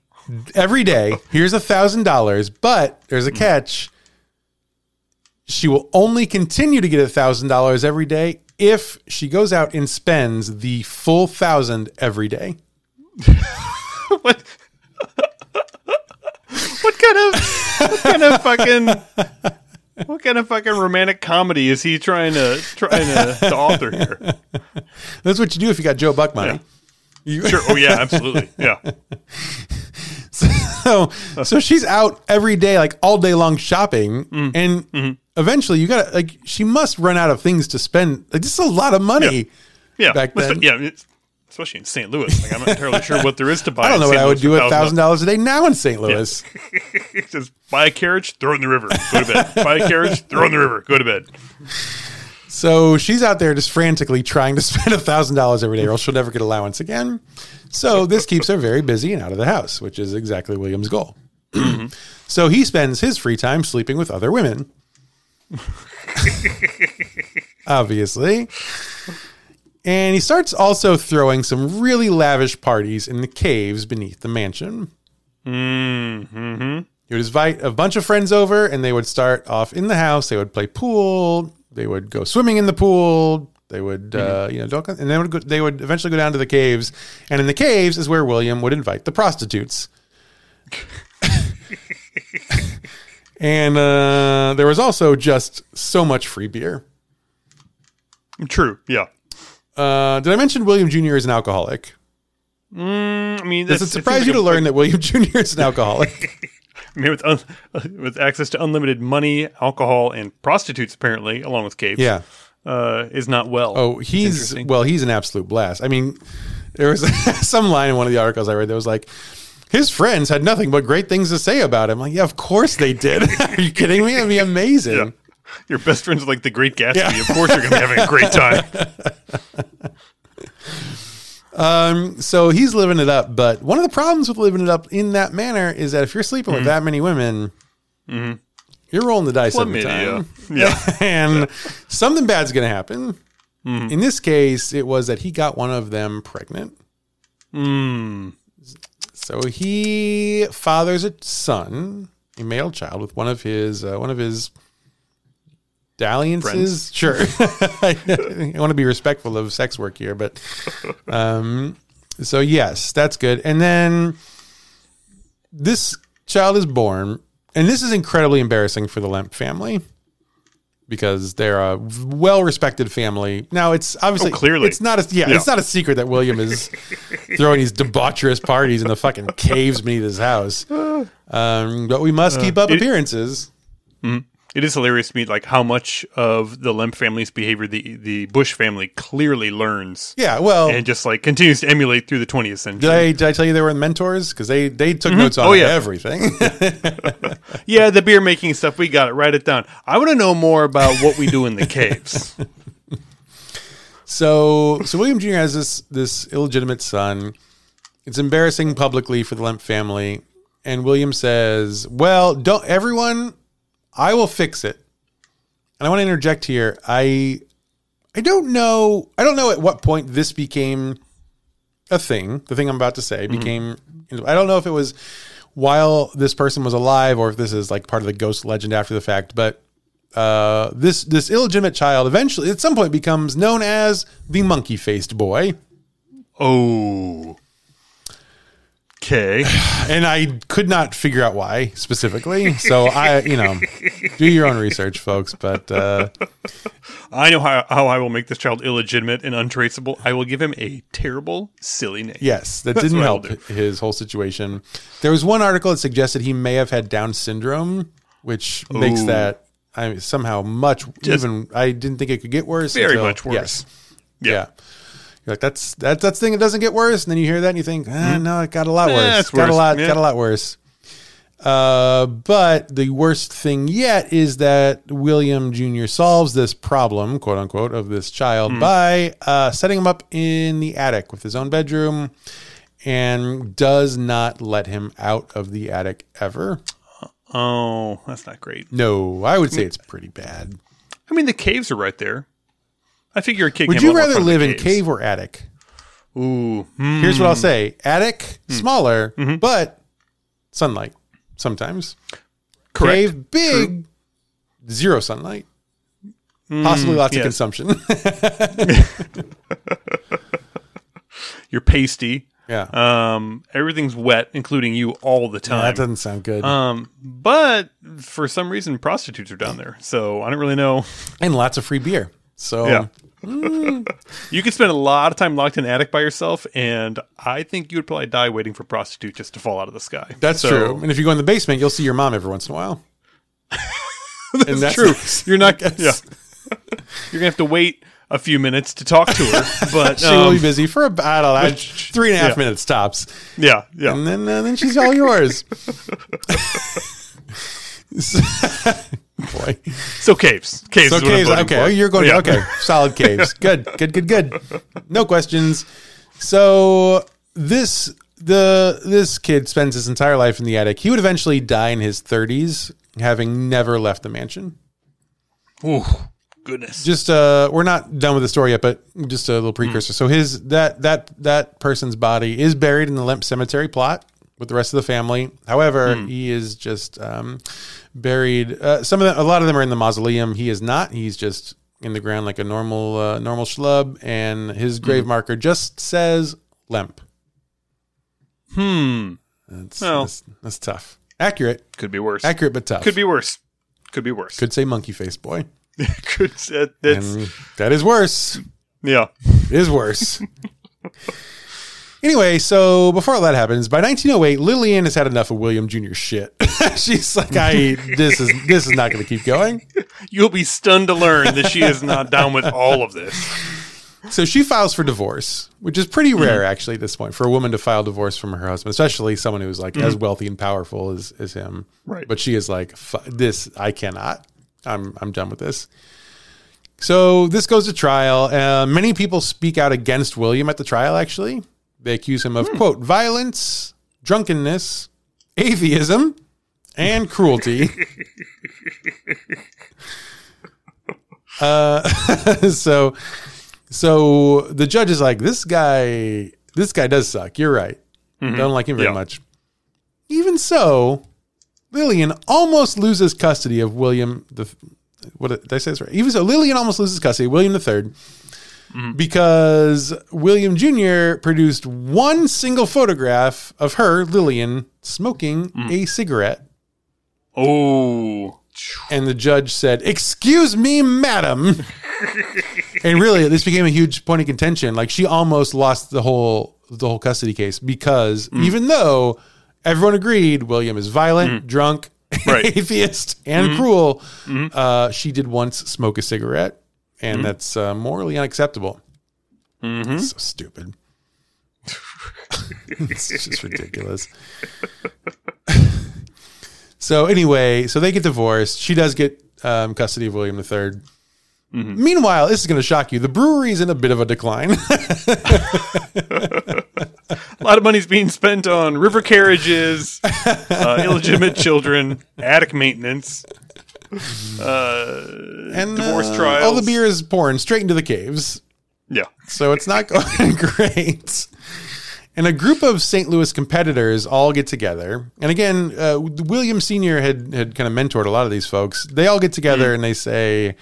Every day, here's $1,000, but there's a catch. She will only continue to get $1,000 every day if she goes out and spends the full $1,000 every day. What kind of fucking romantic comedy is he trying to author here? That's what you do if you got Joe Buck money. Yeah. Sure. Oh yeah, absolutely. Yeah. So she's out every day, like all day long shopping. And eventually you got to, like, she must run out of things to spend. Like, this is a lot of money back then. Yeah. Especially in St. Louis. Like, I'm not entirely sure what there is to buy. I don't know what I would do with $1,000 a day now in St. Louis. Yeah. Just buy a carriage, throw it in the river, go to bed. Buy a carriage, throw it in the river, go to bed. So she's out there just frantically trying to spend $1,000 every day, or else she'll never get allowance again. So this keeps her very busy and out of the house, which is exactly William's goal. So he spends his free time sleeping with other women. Obviously. And he starts also throwing some really lavish parties in the caves beneath the mansion. He would invite a bunch of friends over, and they would start off in the house. They would play pool. They would go swimming in the pool. They would, and they would eventually go down to the caves. And in the caves is where William would invite the prostitutes. And there was also just so much free beer. True. Yeah. Did I mention William Jr. is an alcoholic? I mean, does it surprise you to learn that William Jr. is an alcoholic? I mean, with access to unlimited money, alcohol, and prostitutes, apparently, along with capes, is not well. Oh, he's an absolute blast. I mean, there was some line in one of the articles I read that was like, his friends had nothing but great things to say about him. Like, yeah, of course they did. Are you kidding me? That'd be amazing. Yeah. Your best friends are like the Great Gatsby. Yeah. Of course you're going to be having a great time. So he's living it up. But one of the problems with living it up in that manner is that if you're sleeping with that many women, you're rolling the dice every time. Yeah. And something bad's going to happen. In this case, it was that he got one of them pregnant. So he fathers a son, a male child, with one of his dalliances. Friends. Sure. I want to be respectful of sex work here, but so yes, that's good. And then this child is born, and this is incredibly embarrassing for the Lemp family because they're a well-respected family. Now, it's obviously clearly it's not a secret that William is throwing these debaucherous parties in the fucking caves beneath his house. But we must keep up appearances. It is hilarious to me, like, how much of the Lemp family's behavior the Bush family clearly learns. Yeah, well, and just like continues to emulate through the 20th century. Did I tell you they were mentors? Because they took notes on everything. Yeah, the beer making stuff, we got it. Write it down. I want to know more about what we do in the caves. So William Jr. has this illegitimate son. It's embarrassing publicly for the Lemp family, and William says, "Well, don't everyone." I will fix it. And I want to interject here. I don't know at what point this became a thing. The thing I'm about to say became, I don't know if it was while this person was alive, or if this is like part of the ghost legend after the fact, but this illegitimate child eventually at some point becomes known as the monkey-faced boy. Oh. Okay. And I could not figure out why specifically. So do your own research, folks. But I know how I will make this child illegitimate and untraceable. I will give him a terrible, silly name. Yes, that's didn't help his whole situation. There was one article that suggested he may have had Down syndrome, which makes that somehow much even. I didn't think it could get worse. Very much worse. Yes. Yeah. Like that's the thing that doesn't get worse, and then you hear that and you think, no, it got a lot worse. Got a lot worse. But the worst thing yet is that William Jr. solves this problem, quote unquote, of this child by setting him up in the attic with his own bedroom, and does not let him out of the attic ever. Oh, that's not great. No, I would say it's pretty bad. I mean, the caves are right there. I figure a kid. Would you rather live in cave or attic? Ooh. Mm. Here's what I'll say. Attic, smaller, but sunlight sometimes. Correct. Cave, big, zero sunlight. Possibly lots of consumption. You're pasty. Yeah. Everything's wet, including you, all the time. Yeah, that doesn't sound good. But for some reason, prostitutes are down there. So I don't really know. And lots of free beer. So yeah. You could spend a lot of time locked in an attic by yourself, and I think you would probably die waiting for prostitutes just to fall out of the sky. That's true. And if you go in the basement, you'll see your mom every once in a while. That's true. You're not. Yeah. You're gonna have to wait a few minutes to talk to her, but she will be busy for about 3.5 minutes tops. Yeah, yeah. And then she's all yours. Boy. So caves. So caves. Okay, oh, you're going. Yeah. Okay, solid caves. Good. No questions. So this kid spends his entire life in the attic. He would eventually die in his 30s, having never left the mansion. Oh goodness! Just we're not done with the story yet, but just a little precursor. So his that person's body is buried in the Lemp Cemetery plot with the rest of the family. However, he is just buried. A lot of them are in the mausoleum. He is not. He's just in the ground like a normal schlub, and his grave marker just says Lemp. That's tough. Accurate. Could be worse. Accurate but tough. Could be worse. Could say monkey face boy. That is worse. Yeah. It is worse. Anyway, so before all that happens, by 1908, Lillian has had enough of William Jr.'s shit. She's like, this is not going to keep going. You'll be stunned to learn that she is not down with all of this. So she files for divorce, which is pretty rare, actually, at this point, for a woman to file divorce from her husband, especially someone who's like as wealthy and powerful as him. Right. But she is like, this, I cannot. I'm done with this. So this goes to trial. Many people speak out against William at the trial, actually. They accuse him of, quote, violence, drunkenness, atheism, and cruelty. So the judge is like, this guy does suck. You're right. Don't like him very much. Even so, Lillian almost loses custody of William the... What did I say this right? Even so, Lillian almost loses custody of William the Third, because William Jr. produced one single photograph of her, Lillian, smoking a cigarette. Oh. And the judge said, "Excuse me, madam." And really, this became a huge point of contention. Like, she almost lost the whole custody case, because even though everyone agreed William is violent, drunk, atheist, and cruel, she did once smoke a cigarette. And that's morally unacceptable. It's so stupid. It's just ridiculous. So anyway, so they get divorced. She does get custody of William the Third. Meanwhile, this is going to shock you. The brewery is in a bit of a decline. A lot of money's being spent on river carriages, illegitimate children, attic maintenance. And divorce trials. All the beer is pouring straight into the caves. Yeah. So it's not going great. And a group of St. Louis competitors all get together. And again, William Sr. had kind of mentored a lot of these folks. They all get together and they say,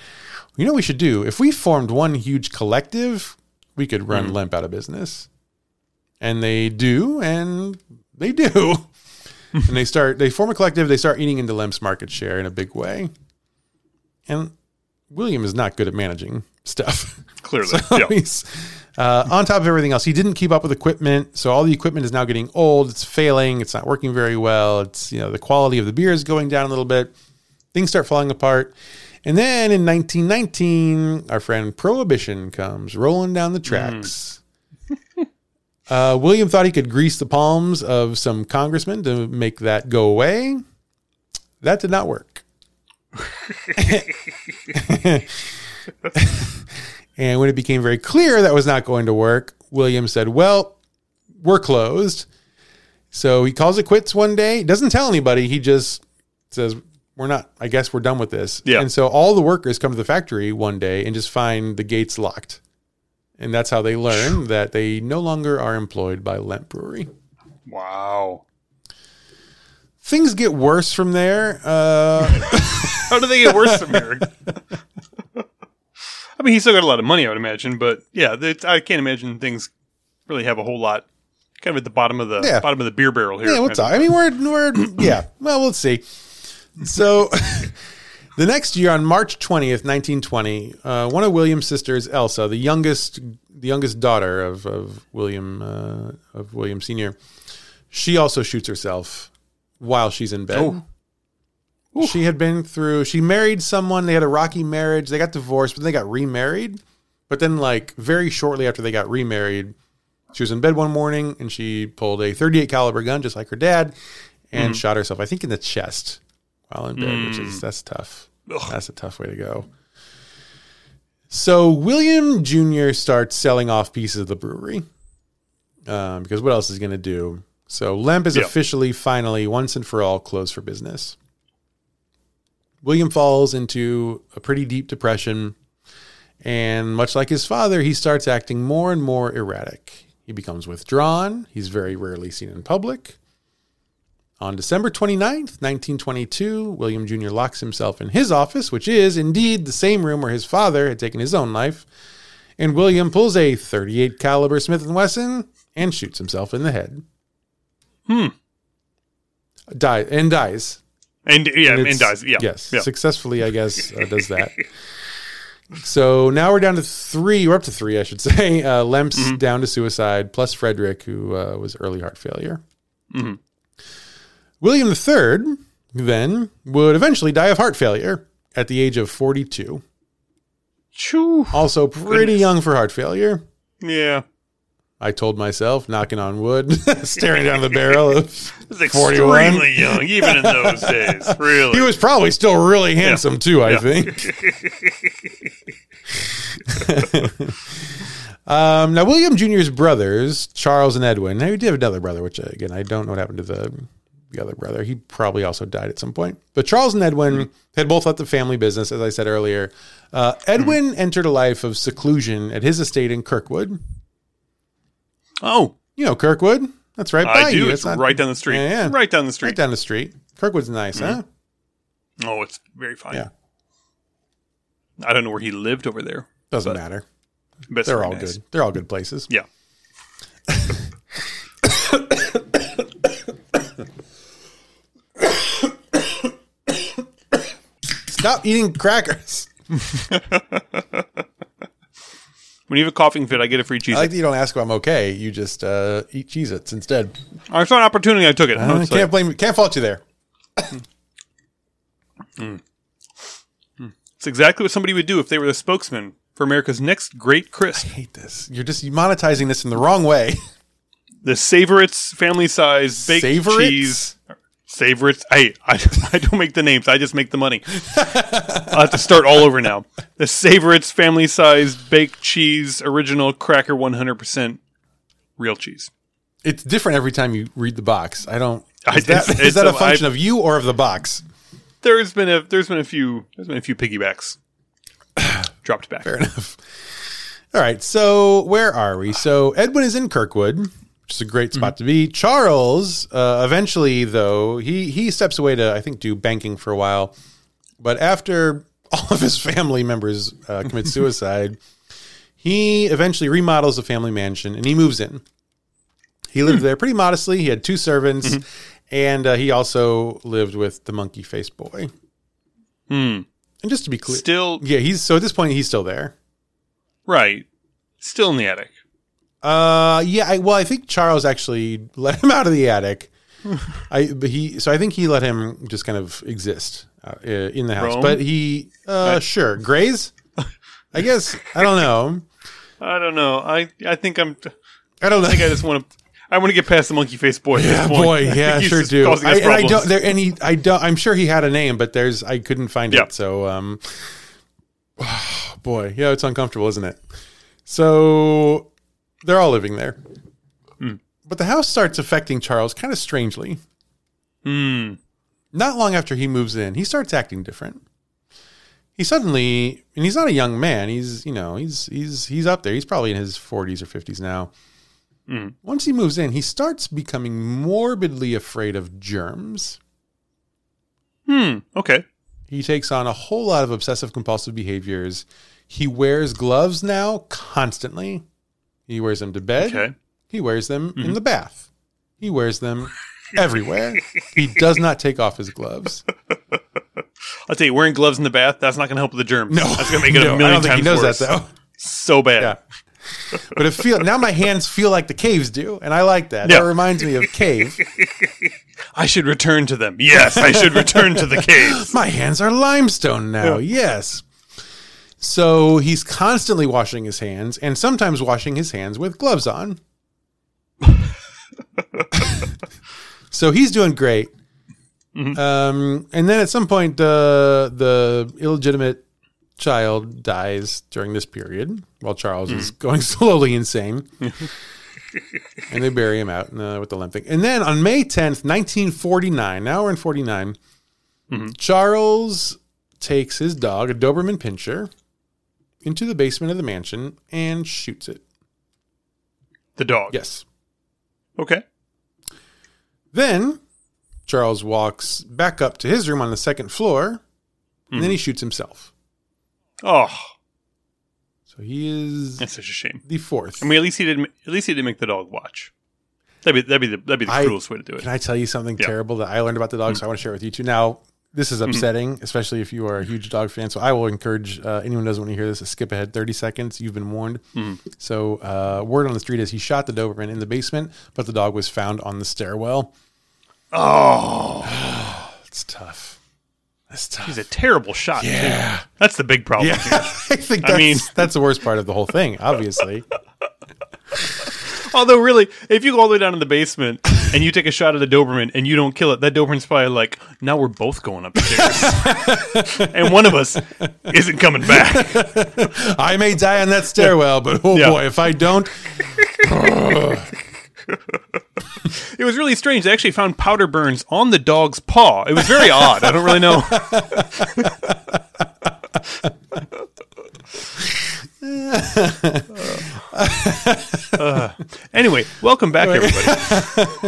you know what we should do? If we formed one huge collective, we could run Lemp out of business. And they do, and they form a collective. They start eating into Lemp's market share in a big way. And William is not good at managing stuff. Clearly. So yeah. He's, on top of everything else, he didn't keep up with equipment. So all the equipment is now getting old. It's failing. It's not working very well. It's, you know, the quality of the beer is going down a little bit. Things start falling apart. And then in 1919, our friend Prohibition comes rolling down the tracks. William thought he could grease the palms of some congressman to make that go away. That did not work. And when it became very clear that was not going to work, William said, well, we're closed. So he calls it quits one day, doesn't tell anybody. He just says, I guess we're done with this. Yeah. And so all the workers come to the factory one day and just find the gates locked. And that's how they learn that they no longer are employed by Lemp Brewery. Wow. Things get worse from there. How do they get worse from here? I mean, he still got a lot of money, I would imagine, but yeah, I can't imagine things really have a whole lot. Kind of at the bottom of the bottom of the beer barrel here. Yeah, we'll talk. I mean, we're yeah. Well, we'll see. So, the next year on March 20th, 1920, one of William's sisters, Elsa, the youngest daughter of William Sr., she also shoots herself while she's in bed. Oh. Ooh. She married someone. They had a rocky marriage. They got divorced, but they got remarried. But then, like, very shortly after they got remarried, she was in bed one morning and she pulled a .38 caliber gun, just like her dad, and shot herself, I think, in the chest while in bed, that's tough. Ugh. That's a tough way to go. So William Jr. starts selling off pieces of the brewery because what else is he going to do? So Lemp is officially, finally, once and for all, closed for business. William falls into a pretty deep depression, and much like his father, he starts acting more and more erratic. He becomes withdrawn. He's very rarely seen in public. On December 29th, 1922, William Jr. locks himself in his office, which is indeed the same room where his father had taken his own life, and William pulls a .38 caliber Smith & Wesson and shoots himself in the head. Dies. And dies. Yeah. Yes. Yeah. Successfully, I guess, does that. So now we're down to three. We're up to three, I should say. Lemp's down to suicide, plus Frederick, who was early heart failure. William the Third, then, would eventually die of heart failure at the age of 42. Choo. Also pretty young for heart failure. Yeah. I told myself, knocking on wood, staring down the barrel of 41. Extremely young, even in those days. Really, he was probably still really handsome too. I think. Now, William Jr.'s brothers, Charles and Edwin. Now, he did have another brother, which again, I don't know what happened to the other brother. He probably also died at some point. But Charles and Edwin had both left the family business, as I said earlier. Edwin entered a life of seclusion at his estate in Kirkwood. Oh, you know Kirkwood? That's right by you. It's not, right down the street. Yeah. Right down the street. Kirkwood's nice, huh? Oh, it's very fine. Yeah. I don't know where he lived over there. Doesn't matter. They're all nice. Good. They're all good places. Yeah. Stop eating crackers. When you have a coughing fit, I get a free Cheez-It. I like that you don't ask if I'm okay. You just eat Cheez-Its instead. I saw an opportunity. I took it. I can't blame you. Can't fault you there. It's exactly what somebody would do if they were the spokesman for America's next great crisp. I hate this. You're just monetizing this in the wrong way. The Savorits family size baked cheese. Savorits. Hey, I don't make the names. I just make the money. I'll have to start all over now. The Savorits family-sized baked cheese, original cracker, 100% real cheese. It's different every time you read the box. I don't. Is that a function of you or of the box? There's been a few piggybacks dropped back. Fair enough. All right. So where are we? So Edwin is in Kirkwood. which is a great spot to be. Charles, eventually, though, he steps away to, I think, do banking for a while. But after all of his family members commit suicide, he eventually remodels the family mansion and he moves in. He lived there pretty modestly. He had 2 servants, and he also lived with the monkey face boy. And just to be clear, still, he's so at this point he's still there, right? Still in the attic. I think Charles actually let him out of the attic. I think he let him just kind of exist in the house. Rome? But he, sure, graze. I guess I don't know. I think I just want to. I want to get past the monkey face boy. Yeah, boy. Yeah, sure do. I'm sure he had a name, but I couldn't find it. So, yeah, it's uncomfortable, isn't it? So they're all living there, but the house starts affecting Charles kind of strangely. Not long after he moves in, he starts acting different. And he's not a young man. He's up there. He's probably in his 40s or 50s now. Once he moves in, he starts becoming morbidly afraid of germs. Okay. He takes on a whole lot of obsessive-compulsive behaviors. He wears gloves now constantly. He wears them to bed. Okay. He wears them in the bath. He wears them everywhere. He does not take off his gloves. I'll tell you, wearing gloves in the bath, that's not going to help with the germs. No. That's going to make it a million times worse. I don't think he knows that, though. So bad. Yeah. But now my hands feel like the caves do, and I like that. Yeah. That reminds me of cave. I should return to them. Yes, I should return to the caves. My hands are limestone now. Yeah. Yes. So he's constantly washing his hands, and sometimes washing his hands with gloves on. So he's doing great. And then at some point, the illegitimate child dies during this period while Charles is going slowly insane. And they bury him out with the Lemp thing. And then on May 10th, 1949, now we're in 49, Charles takes his dog, a Doberman Pinscher, into the basement of the mansion and shoots it. The dog? Yes. Okay. Then Charles walks back up to his room on the second floor, and then he shoots himself. Oh, so he is. That's such a shame. The fourth. I mean, at least he didn't make the dog watch. That'd be the cruelest way to do it. Can I tell you something terrible that I learned about the dog? So I want to share it with you too. Now, this is upsetting, especially if you are a huge dog fan. So I will encourage anyone who doesn't want to hear this to skip ahead 30 seconds. You've been warned. So word on the street is he shot the Doberman in the basement, but the dog was found on the stairwell. Oh, it's tough. He's a terrible shot. Yeah, too. That's the big problem. Yeah. I think that's the worst part of the whole thing, obviously. Although, really, if you go all the way down to the basement and you take a shot at the Doberman and you don't kill it, that Doberman's probably like, now we're both going upstairs, and one of us isn't coming back. I may die on that stairwell, but boy, if I don't. It was really strange. They actually found powder burns on the dog's paw. It was very odd. I don't really know. Anyway, welcome back, everybody.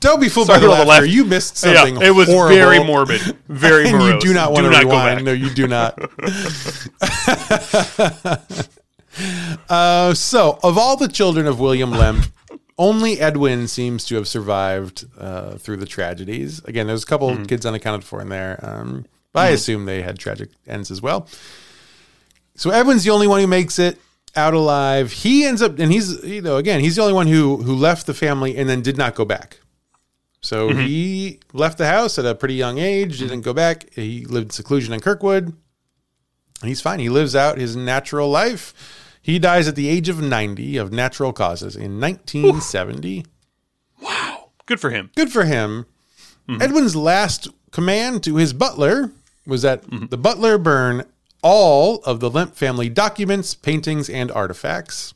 Don't be fooled by the laughter. You missed something. Yeah, it was horrible. Very morbid, very morose. You do not want to rewind. No, you do not. So, of all the children of William Lemp, only Edwin seems to have survived through the tragedies. Again, there's a couple kids unaccounted for in there. But I assume they had tragic ends as well. So Edwin's the only one who makes it out alive. He ends up, and he's the only one who left the family and then did not go back. So he left the house at a pretty young age, didn't go back. He lived in seclusion in Kirkwood. And he's fine. He lives out his natural life. He dies at the age of 90 of natural causes in 1970. Wow. Good for him. Edwin's last command to his butler was that the butler burn all of the Lemp family documents, paintings, and artifacts.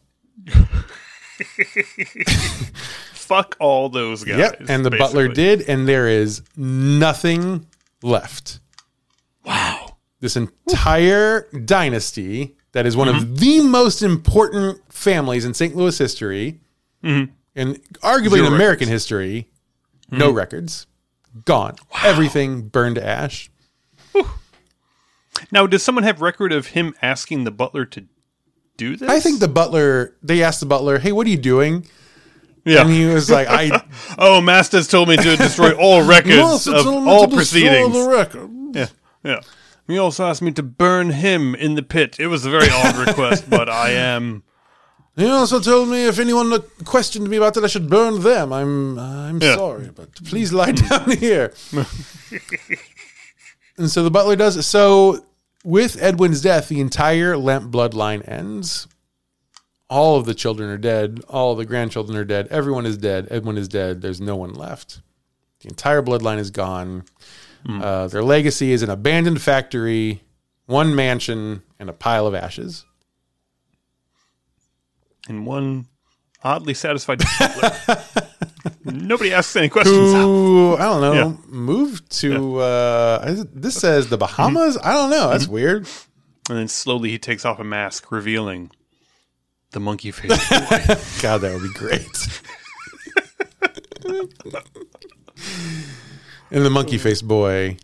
Fuck all those guys. Yep, and the butler did, and there is nothing left. Wow. This entire dynasty that is one of the most important families in St. Louis history and arguably in American history, no records. Gone. Wow. Everything burned to ash. Whew. Now, does someone have record of him asking the butler to do this? I think the butler, they asked the butler, hey, what are you doing? Yeah. And he was like, Master's told me to destroy all records of all proceedings. Yeah. Yeah. He also asked me to burn him in the pit. It was a very odd request, but I am. He also told me if anyone questioned me about it, I should burn them. I'm sorry, but please lie down here. And so the butler does it. So with Edwin's death, the entire Lemp bloodline ends. All of the children are dead. All of the grandchildren are dead. Everyone is dead. Edwin is dead. There's no one left. The entire bloodline is gone. Their legacy is an abandoned factory, one mansion, and a pile of ashes. And one oddly satisfied butler. Nobody asks any questions. Who, I don't know, moved to, this says the Bahamas? I don't know. That's weird. And then slowly he takes off a mask, revealing the monkey face boy. God, that would be great. And the monkey face boy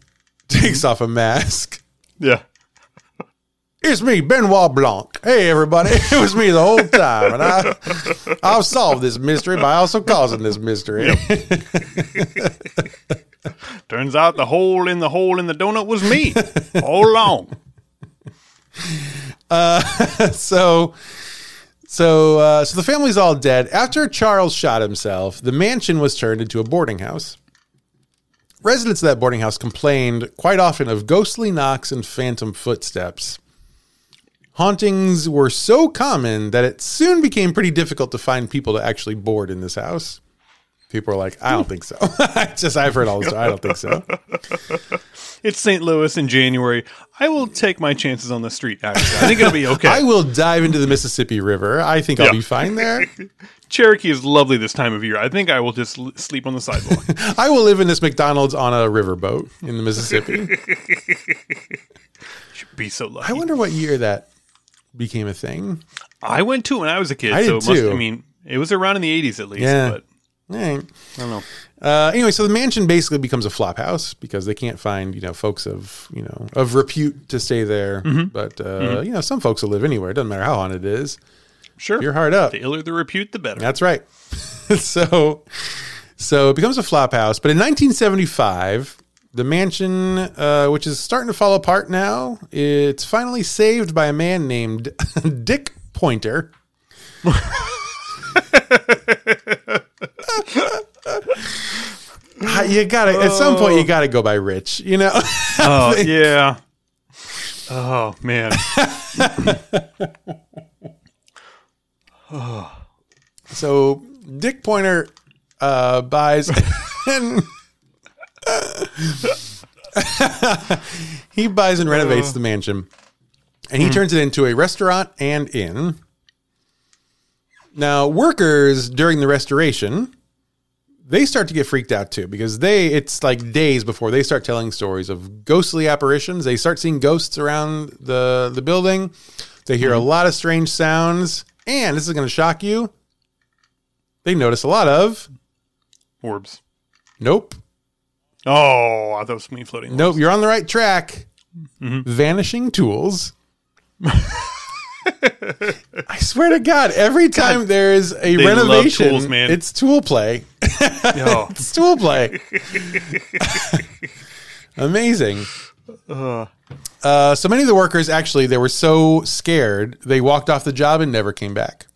takes off a mask. Yeah. It's me, Benoit Blanc. Hey, everybody. It was me the whole time. And I've solved this mystery by also causing this mystery. Yep. Turns out the hole in the donut was me all along. So the family's all dead. After Charles shot himself, the mansion was turned into a boarding house. Residents of that boarding house complained quite often of ghostly knocks and phantom footsteps. Hauntings were so common that it soon became pretty difficult to find people to actually board in this house. People are like, I don't think so. I've heard all this. I don't think so. It's St. Louis in January. I will take my chances on the street, actually. I think it'll be okay. I will dive into the Mississippi River. I think I'll be fine there. Cherokee is lovely this time of year. I think I will just sleep on the sidewalk. I will live in this McDonald's on a riverboat in the Mississippi. Should be so lucky. I wonder what year that became a thing. I went to when I was a kid. It was around in the 80s at least. Yeah. But I don't know. Anyway, so the mansion basically becomes a flop house because they can't find, folks of repute to stay there. Mm-hmm. But, some folks will live anywhere. It doesn't matter how haunted it is. Sure. If you're hard up. The iller the repute, the better. That's right. So it becomes a flop house. But in 1975, the mansion, which is starting to fall apart now, it's finally saved by a man named Dick Pointer. You gotta at some point go by Rich, Oh yeah. Oh man. So Dick Pointer buys and he buys and renovates the mansion, and he turns it into a restaurant and inn. Now, workers during the restoration, they start to get freaked out too, because it's like days before they start telling stories of ghostly apparitions. They start seeing ghosts around the building. They hear a lot of strange sounds, and this is going to shock you. They notice a lot of orbs. Nope. Oh, I thought it was me floating. Nope, you're on the right track. Mm-hmm. Vanishing tools. I swear to God, every time there is a renovation, tools, man. It's tool play. It's tool play. Amazing. So many of the workers, actually, they were so scared, they walked off the job and never came back.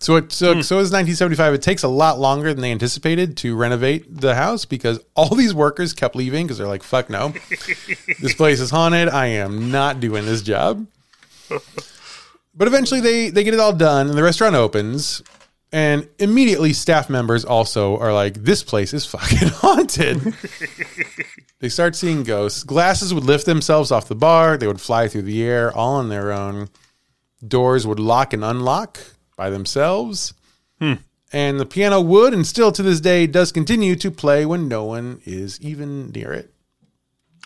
So it took, so it was 1975. It takes a lot longer than they anticipated to renovate the house because all these workers kept leaving because they're like, fuck no. This place is haunted. I am not doing this job. But eventually they get it all done and the restaurant opens, and immediately staff members also are like, this place is fucking haunted. They start seeing ghosts. Glasses would lift themselves off the bar. They would fly through the air all on their own. Doors would lock and unlock by themselves. And the piano would, and still to this day, does continue to play when no one is even near it.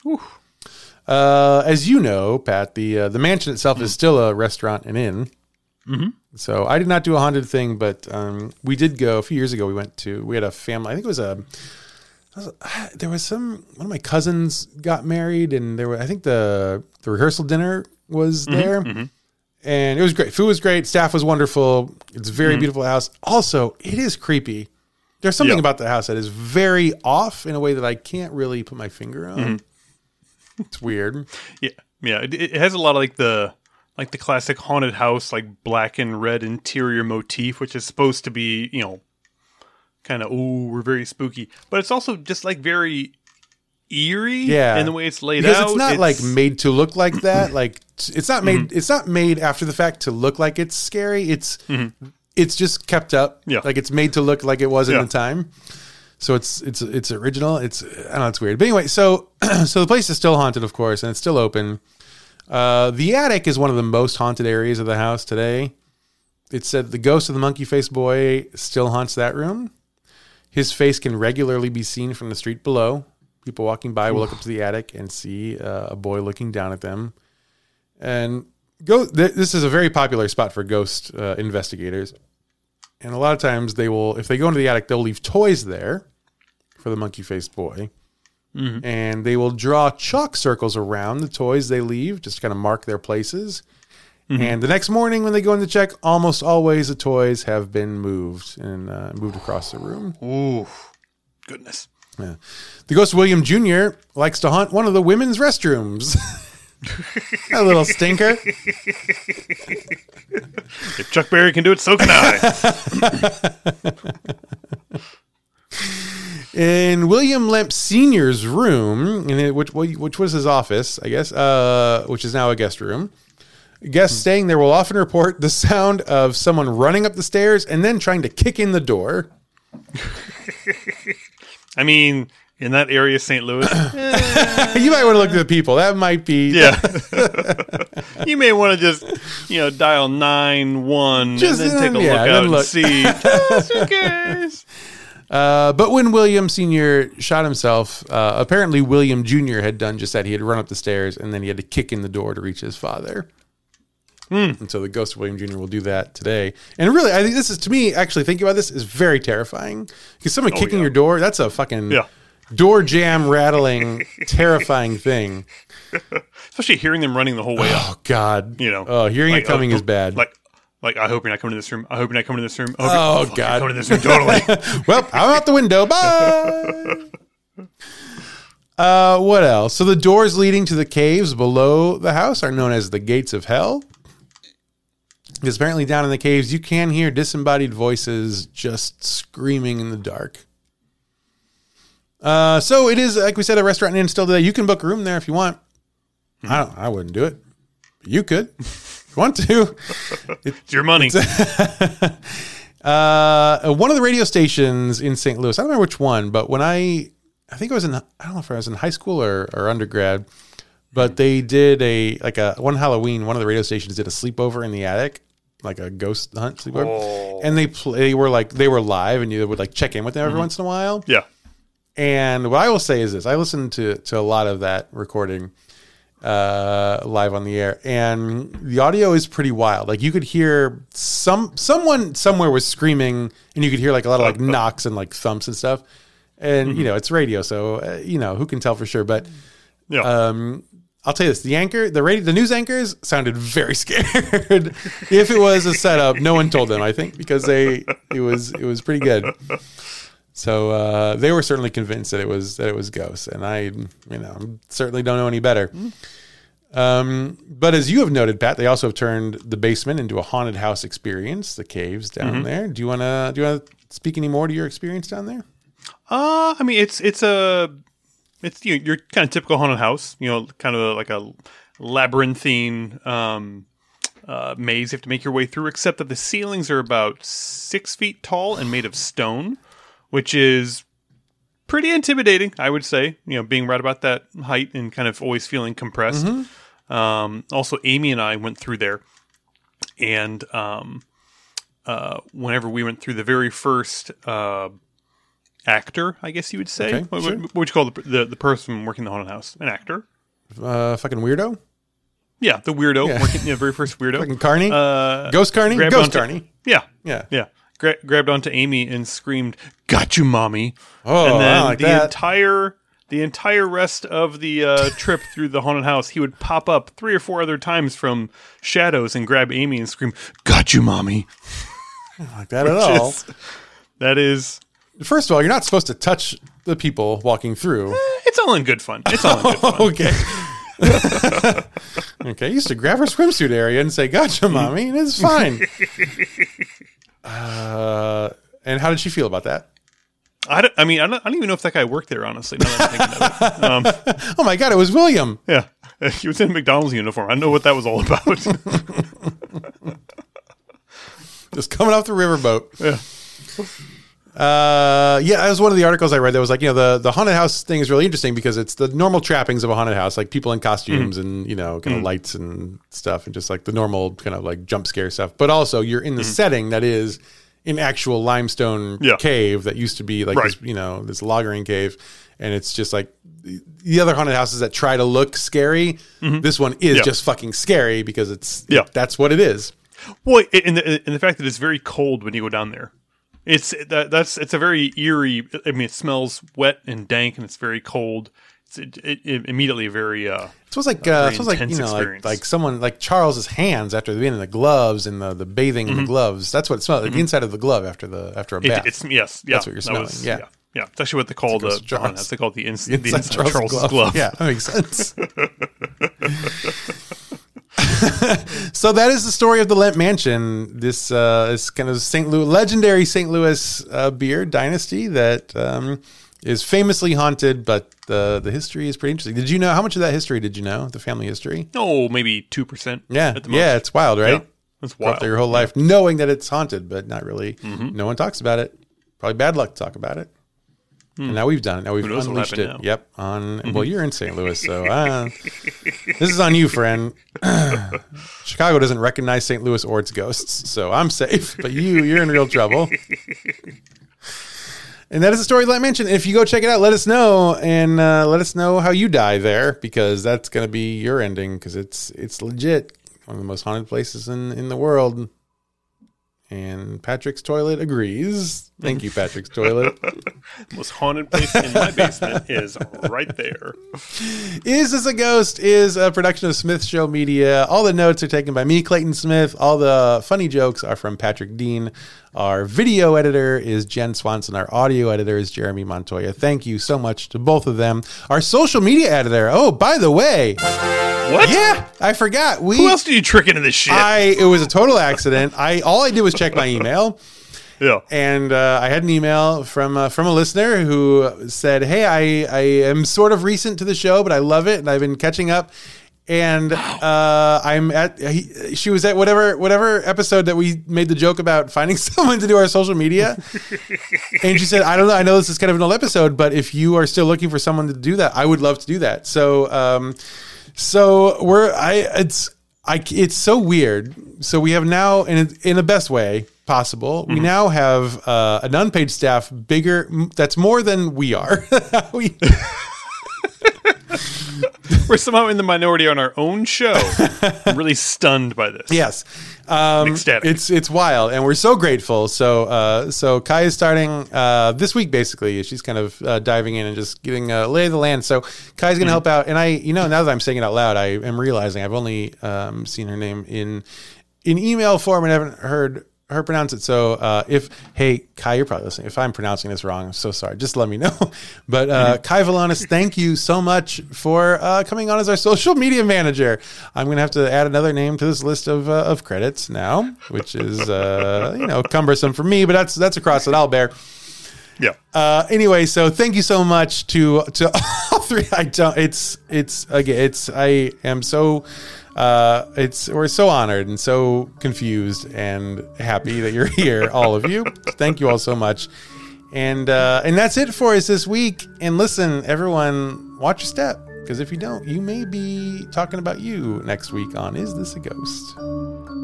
Whew. As you know, Pat, the mansion itself is still a restaurant and inn. Mm-hmm. So I did not do a haunted thing, but we did go a few years ago. We had a family. I think it was one of my cousins got married, and there were, I think the rehearsal dinner was there, mm-hmm. and it was great. Food was great. Staff was wonderful. It's a very mm-hmm. beautiful house. Also, it is creepy. There's something about the house that is very off in a way that I can't really put my finger on. Mm-hmm. It's weird. Yeah. It has a lot of like the classic haunted house, like black and red interior motif, which is supposed to be, you know, kind of, ooh, we're very spooky. But it's also just like very eerie in the way it's laid out. Because it's not like made to look like that. Like it's not made mm-hmm. it's not made after the fact to look like it's scary. It's mm-hmm. it's just kept up. Yeah. Like it's made to look like it was in the time. So it's original. It's, I don't know, it's weird. But anyway, so the place is still haunted, of course, and it's still open. The attic is one of the most haunted areas of the house today. It said the ghost of the monkey-faced boy still haunts that room. His face can regularly be seen from the street below. People walking by will look up to the attic and see a boy looking down at them. And this is a very popular spot for ghost investigators. And a lot of times they will, if they go into the attic, they'll leave toys there for the monkey-faced boy. Mm-hmm. And they will draw chalk circles around the toys they leave, just to kind of mark their places. Mm-hmm. And the next morning when they go in to check, almost always the toys have been moved and moved across the room. Ooh, goodness. Yeah. The ghost William Jr. likes to haunt one of the women's restrooms. A little stinker. If Chuck Berry can do it, so can I. In William Lemp Sr.'s room, which was his office, I guess, which is now a guest room, guests staying there will often report the sound of someone running up the stairs and then trying to kick in the door. I mean, in that area of St. Louis. You might want to look at the people. That might be. Yeah. You may want to just, dial 911 and then take a look out and see. Just in case. But when William Sr. shot himself, apparently William Jr. had done just that. He had run up the stairs, and then he had to kick in the door to reach his father. Mm. And so the ghost of William Jr. will do that today. And really, I think this is, to me, actually thinking about this, is very terrifying. Because someone kicking your door, that's a fucking door jam rattling, terrifying thing. Especially hearing them running the whole way up. Oh, God. Hearing it coming is bad. Like, I hope you're not coming to this room. I hope you're not coming to this room. Oh, God. Coming to this room, totally. Well, I'm out the window. Bye. What else? So the doors leading to the caves below the house are known as the gates of hell. Because apparently down in the caves, you can hear disembodied voices just screaming in the dark. So it is, like we said, a restaurant and still today. You can book a room there if you want. Mm-hmm. I wouldn't do it. You could. Want to. It's your money. One of the radio stations in St. Louis, I don't remember which one, but when I think I was in, I don't know if I was in high school or undergrad, but they did one Halloween, one of the radio stations did a sleepover in the attic, like a ghost hunt sleepover. Oh. And they were live, and you would check in with them every once in a while. Yeah. And what I will say is this, I listened to a lot of that recording. Live on the air, and the audio is pretty wild. Like you could hear someone somewhere was screaming, and you could hear a lot of knocks and thumps and stuff. And it's radio, so who can tell for sure? But I'll tell you this: the news anchors sounded very scared. If it was a setup, no one told them. I think because it was pretty good. So they were certainly convinced that it was ghosts, and I, certainly don't know any better. But as you have noted, Pat, they also have turned the basement into a haunted house experience. The caves down there. Do you want to speak any more to your experience down there? It's your kind of typical haunted house. Kind of like a labyrinthine maze you have to make your way through. Except that the ceilings are about 6 feet tall and made of stone. Which is pretty intimidating, I would say, being right about that height and kind of always feeling compressed. Mm-hmm. Also, Amy and I went through there. And whenever we went through the very first actor, I guess you would say. Okay, what would you call the person working the haunted house? An actor? Fucking weirdo? Yeah, the weirdo. Yeah. Working, yeah, very first weirdo. Fucking Carney? Ghost Carney? Ghost Carney. Yeah. Yeah. Yeah. Grabbed onto Amy and screamed, "Got you, mommy." Oh, and then I like that. The entire rest of the trip through the haunted house, he would pop up 3 or 4 other times from shadows and grab Amy and scream, "Got you, mommy." I don't like that at all. First of all, you're not supposed to touch the people walking through. It's all in good fun. Okay. Okay, I used to grab her swimsuit area and say, "Gotcha, mommy," and it's fine. And how did she feel about that? I don't even know if that guy worked there, honestly, now that I'm thinking of it. Oh, my God, it was William. Yeah, he was in a McDonald's uniform. I know what that was all about. Just coming off the riverboat. Yeah. Yeah, that was one of the articles I read that was like, you know, the haunted house thing is really interesting because it's the normal trappings of a haunted house, like people in costumes and, you know, kind of lights and stuff and just like the normal kind of like jump scare stuff. But also you're in the setting that is an actual limestone cave that used to be like, this, you know, this logging cave. And it's just like the other haunted houses that try to look scary. Mm-hmm. This one is just fucking scary because it's, that's what it is. Well, and the fact that it's very cold when you go down there. It's a very eerie. I mean, it smells wet and dank, and it's very cold. It's immediately very. It smells like you know, like someone like Charles's hands after being in the gloves and the bathing in the gloves. That's what it smells like, the inside of the glove after a bath. It's that's what you're smelling. Yeah. It's actually what they call the inside Charles's glove. Yeah, that makes sense. So that is the story of the Lemp Mansion. This is kind of legendary St. Louis beer dynasty that is famously haunted, but the history is pretty interesting. Did you know how much of that history did you know? The family history? Oh, maybe 2%. Yeah, at the most. Yeah, it's wild, right? Yeah, it's wild. After your whole life knowing that it's haunted, but not really. Mm-hmm. No one talks about it. Probably bad luck to talk about it. And now we've done it. Now we've unleashed it. Now. Yep. Well, you're in St. Louis, so this is on you, friend. Chicago doesn't recognize St. Louis or its ghosts, so I'm safe. But you're in real trouble. And that is the story Lemp Mansion. If you go check it out, let us know, and let us know how you die there, because that's going to be your ending, because it's legit one of the most haunted places in the world. And Patrick's toilet agrees. Thank you, Patrick's toilet. Most haunted place in my basement is right there. Is This a Ghost? Is a production of Smith Show Media. All the notes are taken by me, Clayton Smith. All the funny jokes are from Patrick Dean. Our video editor is Jen Swanson. Our audio editor is Jeremy Montoya. Thank you so much to both of them. Our social media editor. Oh, by the way. What? Yeah, I forgot. Who else do you trick into this shit? It was a total accident. All I did was check my email. Yeah. And I had an email from a listener who said, "Hey, I am sort of recent to the show, but I love it, and I've been catching up. And she was at whatever episode that we made the joke about finding someone to do our social media." And she said, "I don't know. I know this is kind of an old episode, but if you are still looking for someone to do that, I would love to do that." So it's so weird. So we have now, in the best way possible, we now have an unpaid staff bigger. That's more than we are. We're somehow in the minority on our own show. I'm really stunned by this. Yes. Ecstatic. It's wild, and we're so grateful. So Kai is starting this week, basically. She's kind of diving in and just getting a lay of the land. So Kai's going to help out. And I, you know, now that I'm saying it out loud, I am realizing I've only seen her name in email form and haven't heard her pronounce it. So Kai, you're probably listening. If I'm pronouncing this wrong, I'm so sorry. Just let me know. But Kai Valonis, thank you so much for coming on as our social media manager. I'm going to have to add another name to this list of credits now, which is you know, cumbersome for me, but that's a cross that I'll bear. Yeah. Anyway, so thank you so much to all three. We're so honored and so confused and happy that you're here, all of you. Thank you all so much. And that's it for us this week. And listen, everyone, watch your step, because if you don't, you may be talking about you next week on Is This a Ghost?